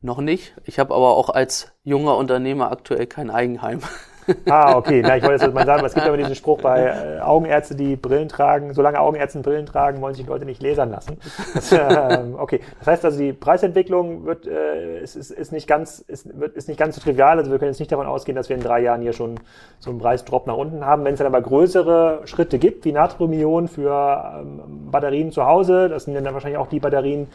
Noch nicht. Ich habe aber auch als junger Unternehmer aktuell kein Eigenheim. Ah, okay. Na, ich wollte jetzt mal sagen, es gibt ja immer diesen Spruch bei Augenärzte, die Brillen tragen, solange Augenärzte Brillen tragen, wollen sich Leute nicht lasern lassen. Okay. Das heißt also, die Preisentwicklung ist nicht ganz so trivial. Also wir können jetzt nicht davon ausgehen, dass wir in 3 Jahren hier schon so einen Preisdrop nach unten haben. Wenn es dann aber größere Schritte gibt, wie Natrium-Ionen für Batterien zu Hause, das sind dann wahrscheinlich auch die Batterien,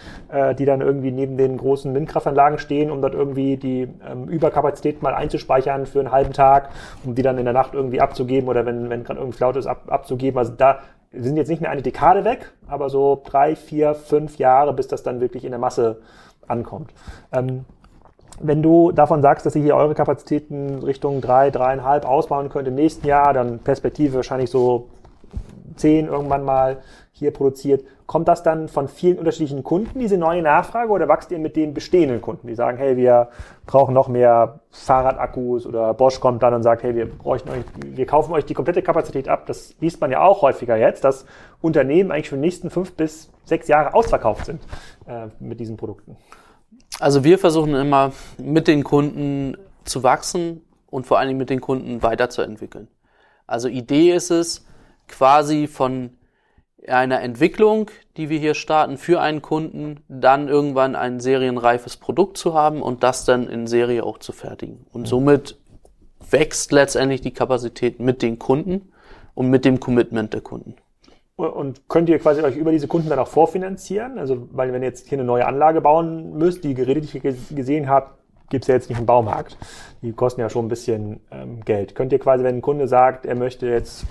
die dann irgendwie neben den großen Windkraftanlagen stehen, um dort irgendwie die Überkapazität mal einzuspeichern für einen halben Tag, um die dann in der Nacht irgendwie abzugeben oder wenn gerade irgendwie laut ist, abzugeben. Also da sind jetzt nicht mehr eine Dekade weg, aber so 3, 4, 5 Jahre, bis das dann wirklich in der Masse ankommt. Wenn du davon sagst, dass ihr hier eure Kapazitäten Richtung 3, 3,5 ausbauen könnt im nächsten Jahr, dann Perspektive wahrscheinlich so 10 irgendwann mal hier produziert, kommt das dann von vielen unterschiedlichen Kunden, diese neue Nachfrage, oder wächst ihr mit den bestehenden Kunden, die sagen, hey, wir brauchen noch mehr Fahrradakkus, oder Bosch kommt dann und sagt, hey, wir kaufen euch die komplette Kapazität ab. Das liest man ja auch häufiger jetzt, dass Unternehmen eigentlich für die nächsten 5 bis 6 Jahre ausverkauft sind mit diesen Produkten. Also wir versuchen immer mit den Kunden zu wachsen und vor allen Dingen mit den Kunden weiterzuentwickeln. Also Idee ist es, quasi von einer Entwicklung, die wir hier starten für einen Kunden, dann irgendwann ein serienreifes Produkt zu haben und das dann in Serie auch zu fertigen. Und somit wächst letztendlich die Kapazität mit den Kunden und mit dem Commitment der Kunden. Und könnt ihr quasi euch über diese Kunden dann auch vorfinanzieren? Also, weil wenn ihr jetzt hier eine neue Anlage bauen müsst, die Geräte, die ich gesehen habe, gibt es ja jetzt nicht im Baumarkt. Die kosten ja schon ein bisschen Geld. Könnt ihr quasi, wenn ein Kunde sagt, er möchte jetzt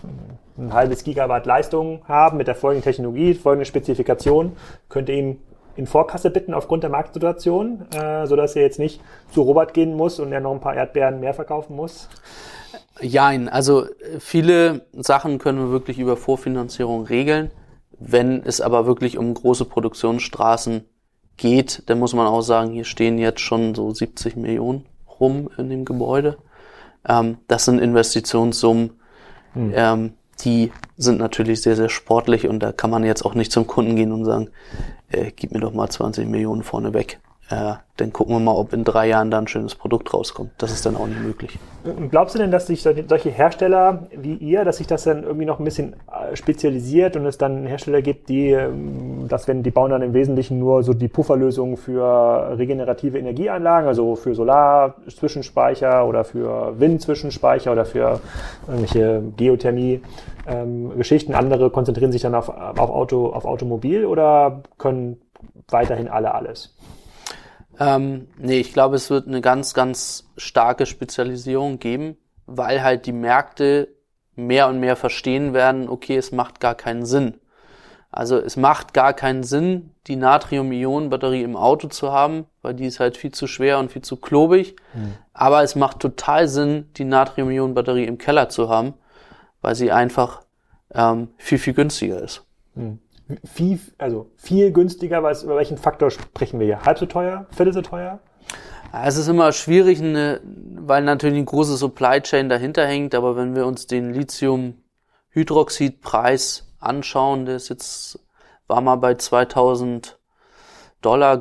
ein halbes Gigawatt Leistung haben mit der folgenden Technologie, folgende Spezifikation, könnt ihr ihm in Vorkasse bitten aufgrund der Marktsituation, sodass er jetzt nicht zu Robert gehen muss und er noch ein paar Erdbeeren mehr verkaufen muss? Jein, also viele Sachen können wir wirklich über Vorfinanzierung regeln. Wenn es aber wirklich um große Produktionsstraßen geht, dann muss man auch sagen, hier stehen jetzt schon so 70 Millionen rum in dem Gebäude. Das sind Investitionssummen, die sind natürlich sehr, sehr sportlich und da kann man jetzt auch nicht zum Kunden gehen und sagen, gib mir doch mal 20 Millionen vorne weg. Dann gucken wir mal, ob in 3 Jahren da ein schönes Produkt rauskommt. Das ist dann auch nicht möglich. Und glaubst du denn, dass sich solche Hersteller wie ihr, dass sich das dann irgendwie noch ein bisschen spezialisiert und es dann Hersteller gibt, die bauen dann im Wesentlichen nur so die Pufferlösungen für regenerative Energieanlagen, also für Solar-Zwischenspeicher oder für Wind-Zwischenspeicher oder für irgendwelche Geothermie-Geschichten. Andere konzentrieren sich dann auf Automobil, oder können weiterhin alle alles? Ich glaube, es wird eine ganz, ganz starke Spezialisierung geben, weil halt die Märkte mehr und mehr verstehen werden, okay, es macht gar keinen Sinn. Also es macht gar keinen Sinn, die Natrium-Ionen-Batterie im Auto zu haben, weil die ist halt viel zu schwer und viel zu klobig. Aber es macht total Sinn, die Natrium-Ionen-Batterie im Keller zu haben, weil sie einfach viel, viel günstiger ist. Viel günstiger, weil über welchen Faktor sprechen wir hier? Halb so teuer? Viertel so teuer? Es ist immer schwierig, weil natürlich eine große Supply Chain dahinter hängt, aber wenn wir uns den Lithiumhydroxidpreis anschauen, der ist jetzt, war mal bei $2.000,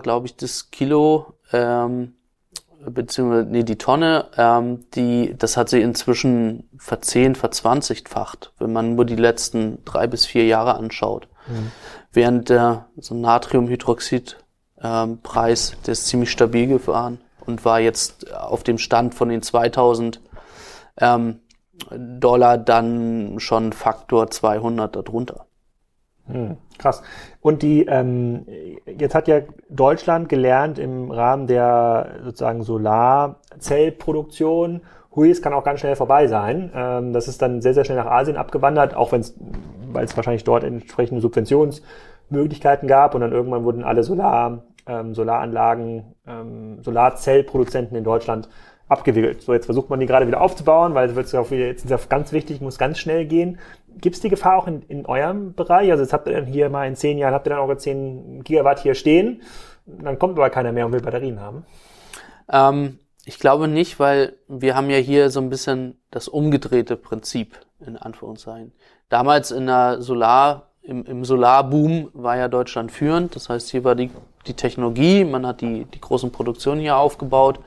glaube ich, das Kilo, beziehungsweise, nee, die Tonne, das hat sich inzwischen ver20-facht, wenn man nur die letzten 3 bis 4 Jahre anschaut. Mhm. Während der so Natriumhydroxid-Preis, der ist ziemlich stabil gefahren und war jetzt auf dem Stand von den $2.000 dann schon Faktor 200 darunter. Hm, krass. Und jetzt hat ja Deutschland gelernt im Rahmen der sozusagen Solarzellproduktion, hui, es kann auch ganz schnell vorbei sein. Das ist dann sehr, sehr schnell nach Asien abgewandert, auch weil es wahrscheinlich dort entsprechende Subventionsmöglichkeiten gab und dann irgendwann wurden alle Solarzellproduzenten in Deutschland abgewickelt. So, jetzt versucht man die gerade wieder aufzubauen, weil es wird ja auch wieder, jetzt ist ja ganz wichtig, muss ganz schnell gehen. Gibt es die Gefahr auch in eurem Bereich? Also jetzt habt ihr dann hier mal in 10 Jahren, habt ihr dann auch 10 Gigawatt hier stehen, dann kommt aber keiner mehr und will Batterien haben. Ich glaube nicht, weil wir haben ja hier so ein bisschen das umgedrehte Prinzip, in Anführungszeichen. Damals im Solarboom war ja Deutschland führend, das heißt, hier war die Technologie, man hat die großen Produktionen hier aufgebaut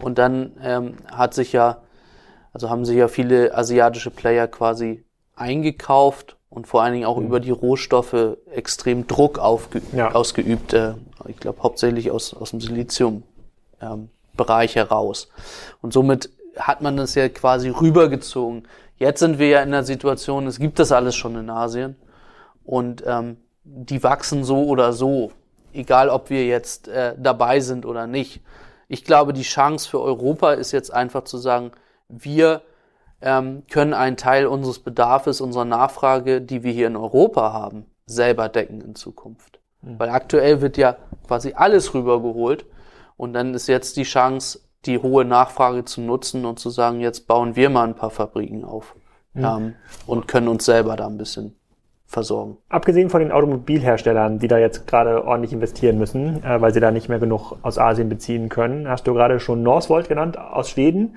und dann haben sich ja viele asiatische Player quasi eingekauft und vor allen Dingen auch über die Rohstoffe extrem Druck ausgeübt. Ich glaube hauptsächlich aus dem Silizium-Bereich heraus. Und somit hat man das ja quasi rübergezogen. Jetzt sind wir ja in der Situation, es gibt das alles schon in Asien und die wachsen so oder so, egal ob wir jetzt dabei sind oder nicht. Ich glaube, die Chance für Europa ist jetzt einfach zu sagen, wir können einen Teil unseres Bedarfes, unserer Nachfrage, die wir hier in Europa haben, selber decken in Zukunft. Mhm. Weil aktuell wird ja quasi alles rübergeholt und dann ist jetzt die Chance, die hohe Nachfrage zu nutzen und zu sagen, jetzt bauen wir mal ein paar Fabriken auf und können uns selber da ein bisschen versorgen. Abgesehen von den Automobilherstellern, die da jetzt gerade ordentlich investieren müssen, weil sie da nicht mehr genug aus Asien beziehen können, hast du gerade schon Northvolt genannt aus Schweden.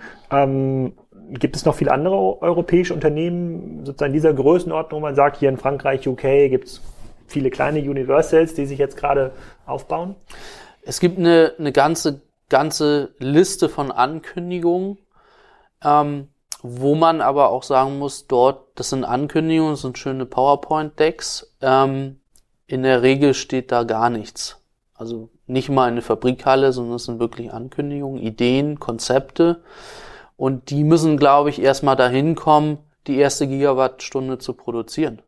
Gibt es noch viele andere europäische Unternehmen sozusagen dieser Größenordnung, wo man sagt, hier in Frankreich, UK gibt es viele kleine Univercells, die sich jetzt gerade aufbauen? Es gibt eine ganze Liste von Ankündigungen, wo man aber auch sagen muss, das sind Ankündigungen, das sind schöne PowerPoint-Decks. In der Regel steht da gar nichts. Also nicht mal eine Fabrikhalle, sondern es sind wirklich Ankündigungen, Ideen, Konzepte. Und die müssen, glaube ich, erstmal dahin kommen, die erste Gigawattstunde zu produzieren.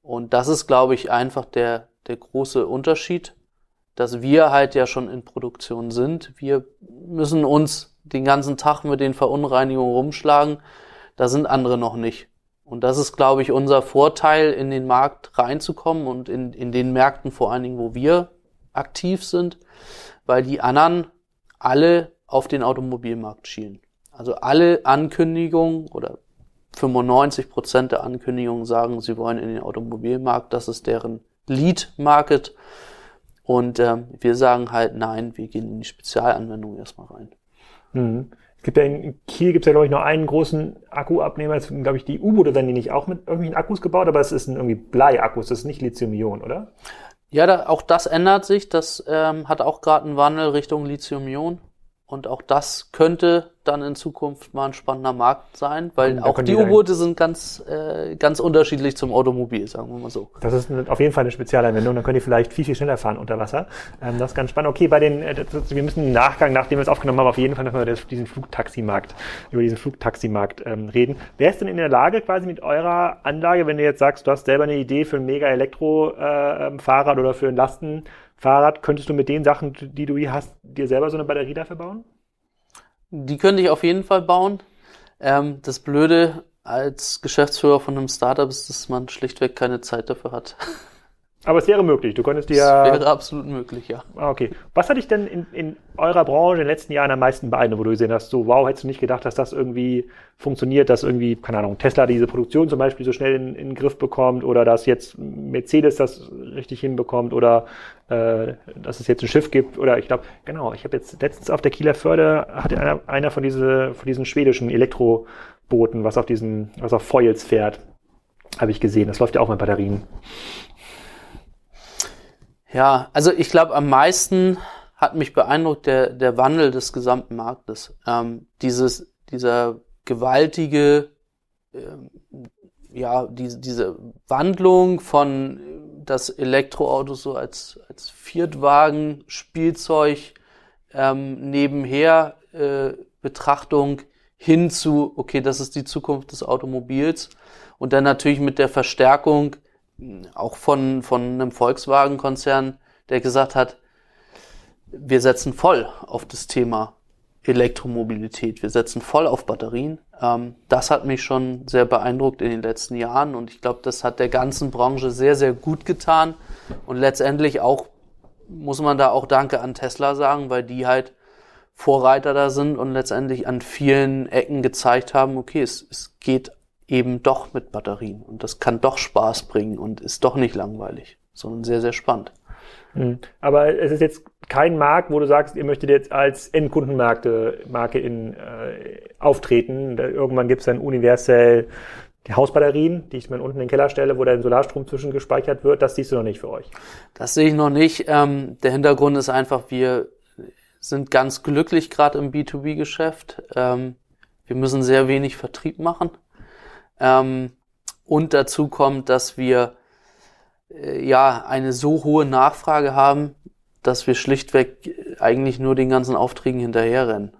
Und das ist, glaube ich, einfach der große Unterschied, dass wir halt ja schon in Produktion sind. Wir müssen uns den ganzen Tag mit den Verunreinigungen rumschlagen, da sind andere noch nicht. Und das ist, glaube ich, unser Vorteil, in den Markt reinzukommen und in den Märkten vor allen Dingen, wo wir aktiv sind, weil die anderen alle auf den Automobilmarkt schielen. Also alle Ankündigungen oder 95% der Ankündigungen sagen, sie wollen in den Automobilmarkt, das ist deren Lead-Market. Und wir sagen halt, nein, wir gehen in die Spezialanwendung erstmal rein. Es gibt ja in Kiel, glaube ich, noch einen großen Akkuabnehmer. Das sind, glaube ich, die U-Boote, werden die nicht auch mit irgendwelchen Akkus gebaut, aber es ist irgendwie Bleiakkus, das ist nicht Lithium-Ion, oder? Ja, auch das ändert sich. Das hat auch gerade einen Wandel Richtung Lithium-Ion. Und auch das könnte dann in Zukunft mal ein spannender Markt sein, weil auch die U-Boote sind ganz unterschiedlich zum Automobil, sagen wir mal so. Das ist auf jeden Fall eine Spezialanwendung, dann können die vielleicht viel, viel schneller fahren unter Wasser. Das ist ganz spannend. Okay, wir müssen im Nachgang, nachdem wir es aufgenommen haben, auf jeden Fall nochmal über diesen Flugtaximarkt reden. Wer ist denn in der Lage, quasi mit eurer Anlage, wenn du jetzt sagst, du hast selber eine Idee für ein Mega-Elektro-Fahrrad oder für ein Lastenfahrrad, könntest du mit den Sachen, die du hier hast, dir selber so eine Batterie dafür bauen? Die könnte ich auf jeden Fall bauen. Das Blöde als Geschäftsführer von einem Startup ist, dass man schlichtweg keine Zeit dafür hat. Aber es wäre möglich, du könntest dir... Es wäre absolut möglich, ja. Okay. Was hat dich denn in eurer Branche in den letzten Jahren am meisten beeindruckt, wo du gesehen hast, so wow, hättest du nicht gedacht, dass das irgendwie funktioniert, dass irgendwie, keine Ahnung, Tesla diese Produktion zum Beispiel so schnell in den Griff bekommt oder dass jetzt Mercedes das richtig hinbekommt oder dass es jetzt ein Schiff gibt oder ich glaube, genau, ich habe jetzt letztens auf der Kieler Förde, hatte einer von diesen schwedischen Elektrobooten, was auf Foils fährt, habe ich gesehen, das läuft ja auch mit Batterien. Ja, also ich glaube, am meisten hat mich beeindruckt der Wandel des gesamten Marktes. Dieser gewaltige, diese Wandlung von, dass Elektroautos so als Viertwagen, Spielzeug, nebenher Betrachtung hin zu, okay, das ist die Zukunft des Automobils. Und dann natürlich mit der Verstärkung auch von einem Volkswagen-Konzern, der gesagt hat, wir setzen voll auf das Thema Elektromobilität, wir setzen voll auf Batterien. Das hat mich schon sehr beeindruckt in den letzten Jahren und ich glaube, das hat der ganzen Branche sehr, sehr gut getan und letztendlich auch, muss man da auch Danke an Tesla sagen, weil die halt Vorreiter da sind und letztendlich an vielen Ecken gezeigt haben, okay, es geht eben doch mit Batterien und das kann doch Spaß bringen und ist doch nicht langweilig, sondern sehr, sehr spannend. Aber es ist jetzt kein Markt, wo du sagst, ihr möchtet jetzt als Endkundenmarke auftreten. Irgendwann gibt es dann Univercell, die Hausbatterien, die ich mir unten in den Keller stelle, wo der Solarstrom zwischengespeichert wird. Das siehst du noch nicht für euch? Das sehe ich noch nicht. Der Hintergrund ist einfach, wir sind ganz glücklich gerade im B2B-Geschäft. Wir müssen sehr wenig Vertrieb machen. Und dazu kommt, dass wir eine so hohe Nachfrage haben, dass wir schlichtweg eigentlich nur den ganzen Aufträgen hinterherrennen.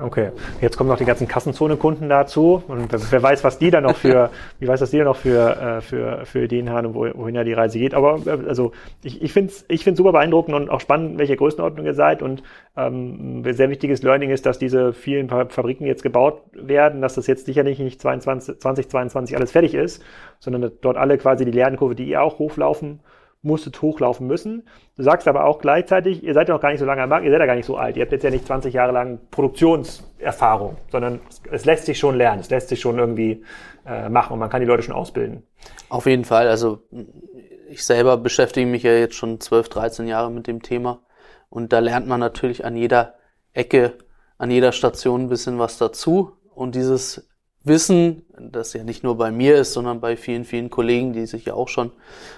Okay, jetzt kommen noch die ganzen Kassenzone-Kunden dazu und wer weiß, was die dann noch für Ideen haben und wohin ja die Reise geht. Aber also ich find's super beeindruckend und auch spannend, welche Größenordnung ihr seid und ein sehr wichtiges Learning ist, dass diese vielen Fabriken jetzt gebaut werden, dass das jetzt sicherlich nicht 2022 alles fertig ist, sondern dass dort alle quasi die Lernkurve, die ihr auch hochlaufen müssen. Du sagst aber auch gleichzeitig, ihr seid ja noch gar nicht so lange am Markt, ihr seid ja gar nicht so alt, ihr habt jetzt ja nicht 20 Jahre lang Produktionserfahrung, sondern es lässt sich schon lernen, es lässt sich schon irgendwie machen und man kann die Leute schon ausbilden. Auf jeden Fall, also ich selber beschäftige mich ja jetzt schon 12, 13 Jahre mit dem Thema und da lernt man natürlich an jeder Ecke, an jeder Station ein bisschen was dazu und dieses Wissen, das ja nicht nur bei mir ist, sondern bei vielen, vielen Kollegen, die sich ja auch schon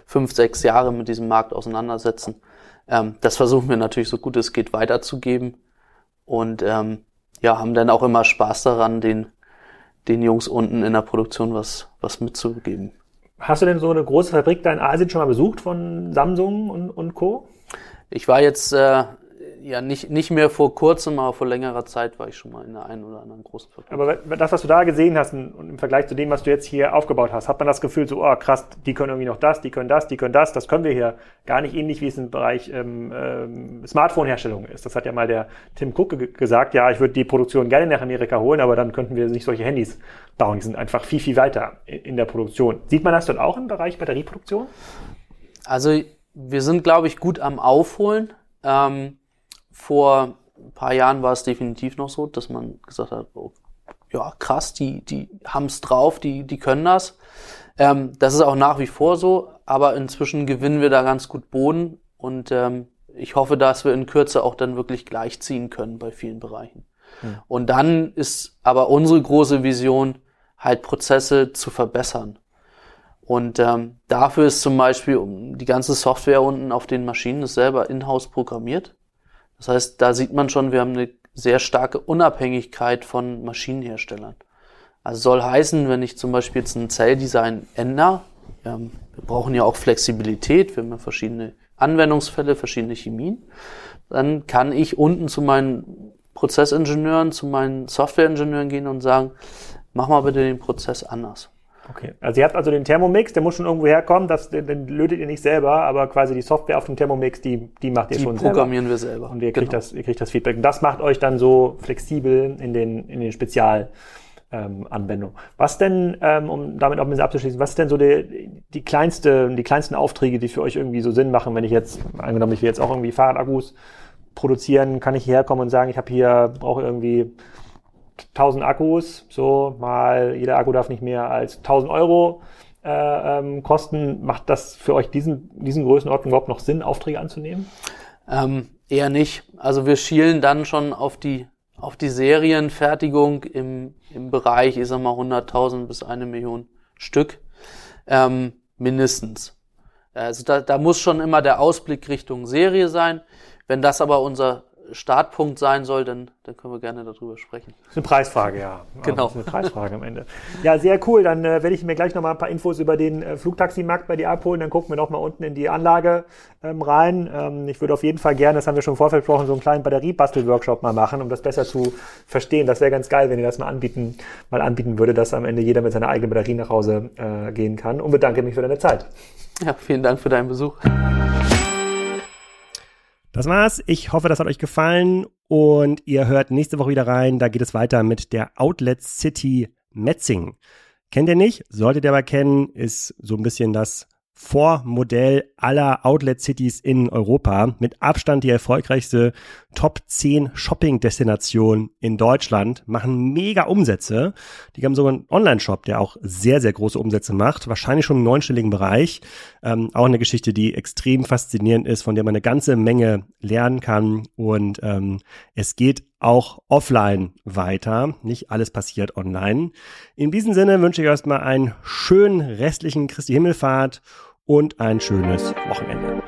5, 6 Jahre mit diesem Markt auseinandersetzen. Das versuchen wir natürlich so gut es geht weiterzugeben und haben dann auch immer Spaß daran, den Jungs unten in der Produktion was mitzugeben. Hast du denn so eine große Fabrik da in Asien schon mal besucht von Samsung und Co.? Ich war jetzt nicht mehr vor kurzem, aber vor längerer Zeit war ich schon mal in der einen oder anderen großen Fabrik. Aber das, was du da gesehen hast und im Vergleich zu dem, was du jetzt hier aufgebaut hast, hat man das Gefühl so, oh krass, die können irgendwie noch das, die können das, die können das, das können wir hier gar nicht, ähnlich wie es im Bereich Smartphone-Herstellung ist. Das hat ja mal der Tim Cook gesagt, ja, ich würde die Produktion gerne nach Amerika holen, aber dann könnten wir nicht solche Handys bauen. Die sind einfach viel, viel weiter in der Produktion. Sieht man das dort auch im Bereich Batterieproduktion? Also wir sind, glaube ich, gut am Aufholen. Vor ein paar Jahren war es definitiv noch so, dass man gesagt hat, oh, ja krass, die haben's drauf, die können das. Das ist auch nach wie vor so, aber inzwischen gewinnen wir da ganz gut Boden und ich hoffe, dass wir in Kürze auch dann wirklich gleichziehen können bei vielen Bereichen. Mhm. Und dann ist aber unsere große Vision, halt Prozesse zu verbessern. Und dafür ist zum Beispiel die ganze Software unten auf den Maschinen ist selber in-house programmiert. Das heißt, da sieht man schon, wir haben eine sehr starke Unabhängigkeit von Maschinenherstellern. Also soll heißen, wenn ich zum Beispiel jetzt ein Zelldesign ändere, wir brauchen ja auch Flexibilität, wir haben ja verschiedene Anwendungsfälle, verschiedene Chemien, dann kann ich unten zu meinen Prozessingenieuren, zu meinen Softwareingenieuren gehen und sagen, mach mal bitte den Prozess anders. Okay, also ihr habt also den Thermomix, der muss schon irgendwo herkommen, den lötet ihr nicht selber, aber quasi die Software auf dem Thermomix, die macht ihr schon selber. Die programmieren wir selber. Und ihr kriegt das Feedback. Und das macht euch dann so flexibel in den Spezial Anwendung. Was denn, um damit auch ein bisschen abzuschließen, was ist denn so die kleinsten Aufträge, die für euch irgendwie so Sinn machen, wenn ich jetzt, angenommen, ich will jetzt auch irgendwie Fahrradakkus produzieren, kann ich hierher kommen und sagen, ich habe hier, brauche irgendwie 1000 Akkus, so mal, jeder Akku darf nicht mehr als 1.000 Euro kosten. Macht das für euch diesen Größenordnung überhaupt noch Sinn, Aufträge anzunehmen? Eher nicht. Also wir schielen dann schon auf die Serienfertigung im Bereich, ich sag mal, 100.000 bis 1 Million Stück, mindestens. Also da muss schon immer der Ausblick Richtung Serie sein. Wenn das aber unser Startpunkt sein soll, dann können wir gerne darüber sprechen. Das ist eine Preisfrage, ja. Genau. Das ist eine Preisfrage am Ende. Ja, sehr cool. Dann werde ich mir gleich nochmal ein paar Infos über den Flugtaximarkt bei dir abholen. Dann gucken wir nochmal unten in die Anlage rein. Ich würde auf jeden Fall gerne, das haben wir schon im Vorfeld gesprochen, so einen kleinen Batteriebastel-Workshop mal machen, um das besser zu verstehen. Das wäre ganz geil, wenn ihr das mal anbieten würde, dass am Ende jeder mit seiner eigenen Batterie nach Hause gehen kann. Und bedanke mich für deine Zeit. Ja, vielen Dank für deinen Besuch. Das war's. Ich hoffe, das hat euch gefallen und ihr hört nächste Woche wieder rein. Da geht es weiter mit der Outlet City Metzingen. Kennt ihr nicht? Solltet ihr aber kennen, ist so ein bisschen das Vormodell aller Outlet Cities in Europa. Mit Abstand die erfolgreichste Top 10 Shopping-Destination in Deutschland. Machen mega Umsätze. Die haben sogar einen Online-Shop, der auch sehr, sehr große Umsätze macht. Wahrscheinlich schon im 9-stelligen Bereich. Auch eine Geschichte, die extrem faszinierend ist, von der man eine ganze Menge lernen kann. Und es geht auch offline weiter. Nicht alles passiert online. In diesem Sinne wünsche ich euch erstmal einen schönen restlichen Christi Himmelfahrt und ein schönes Wochenende.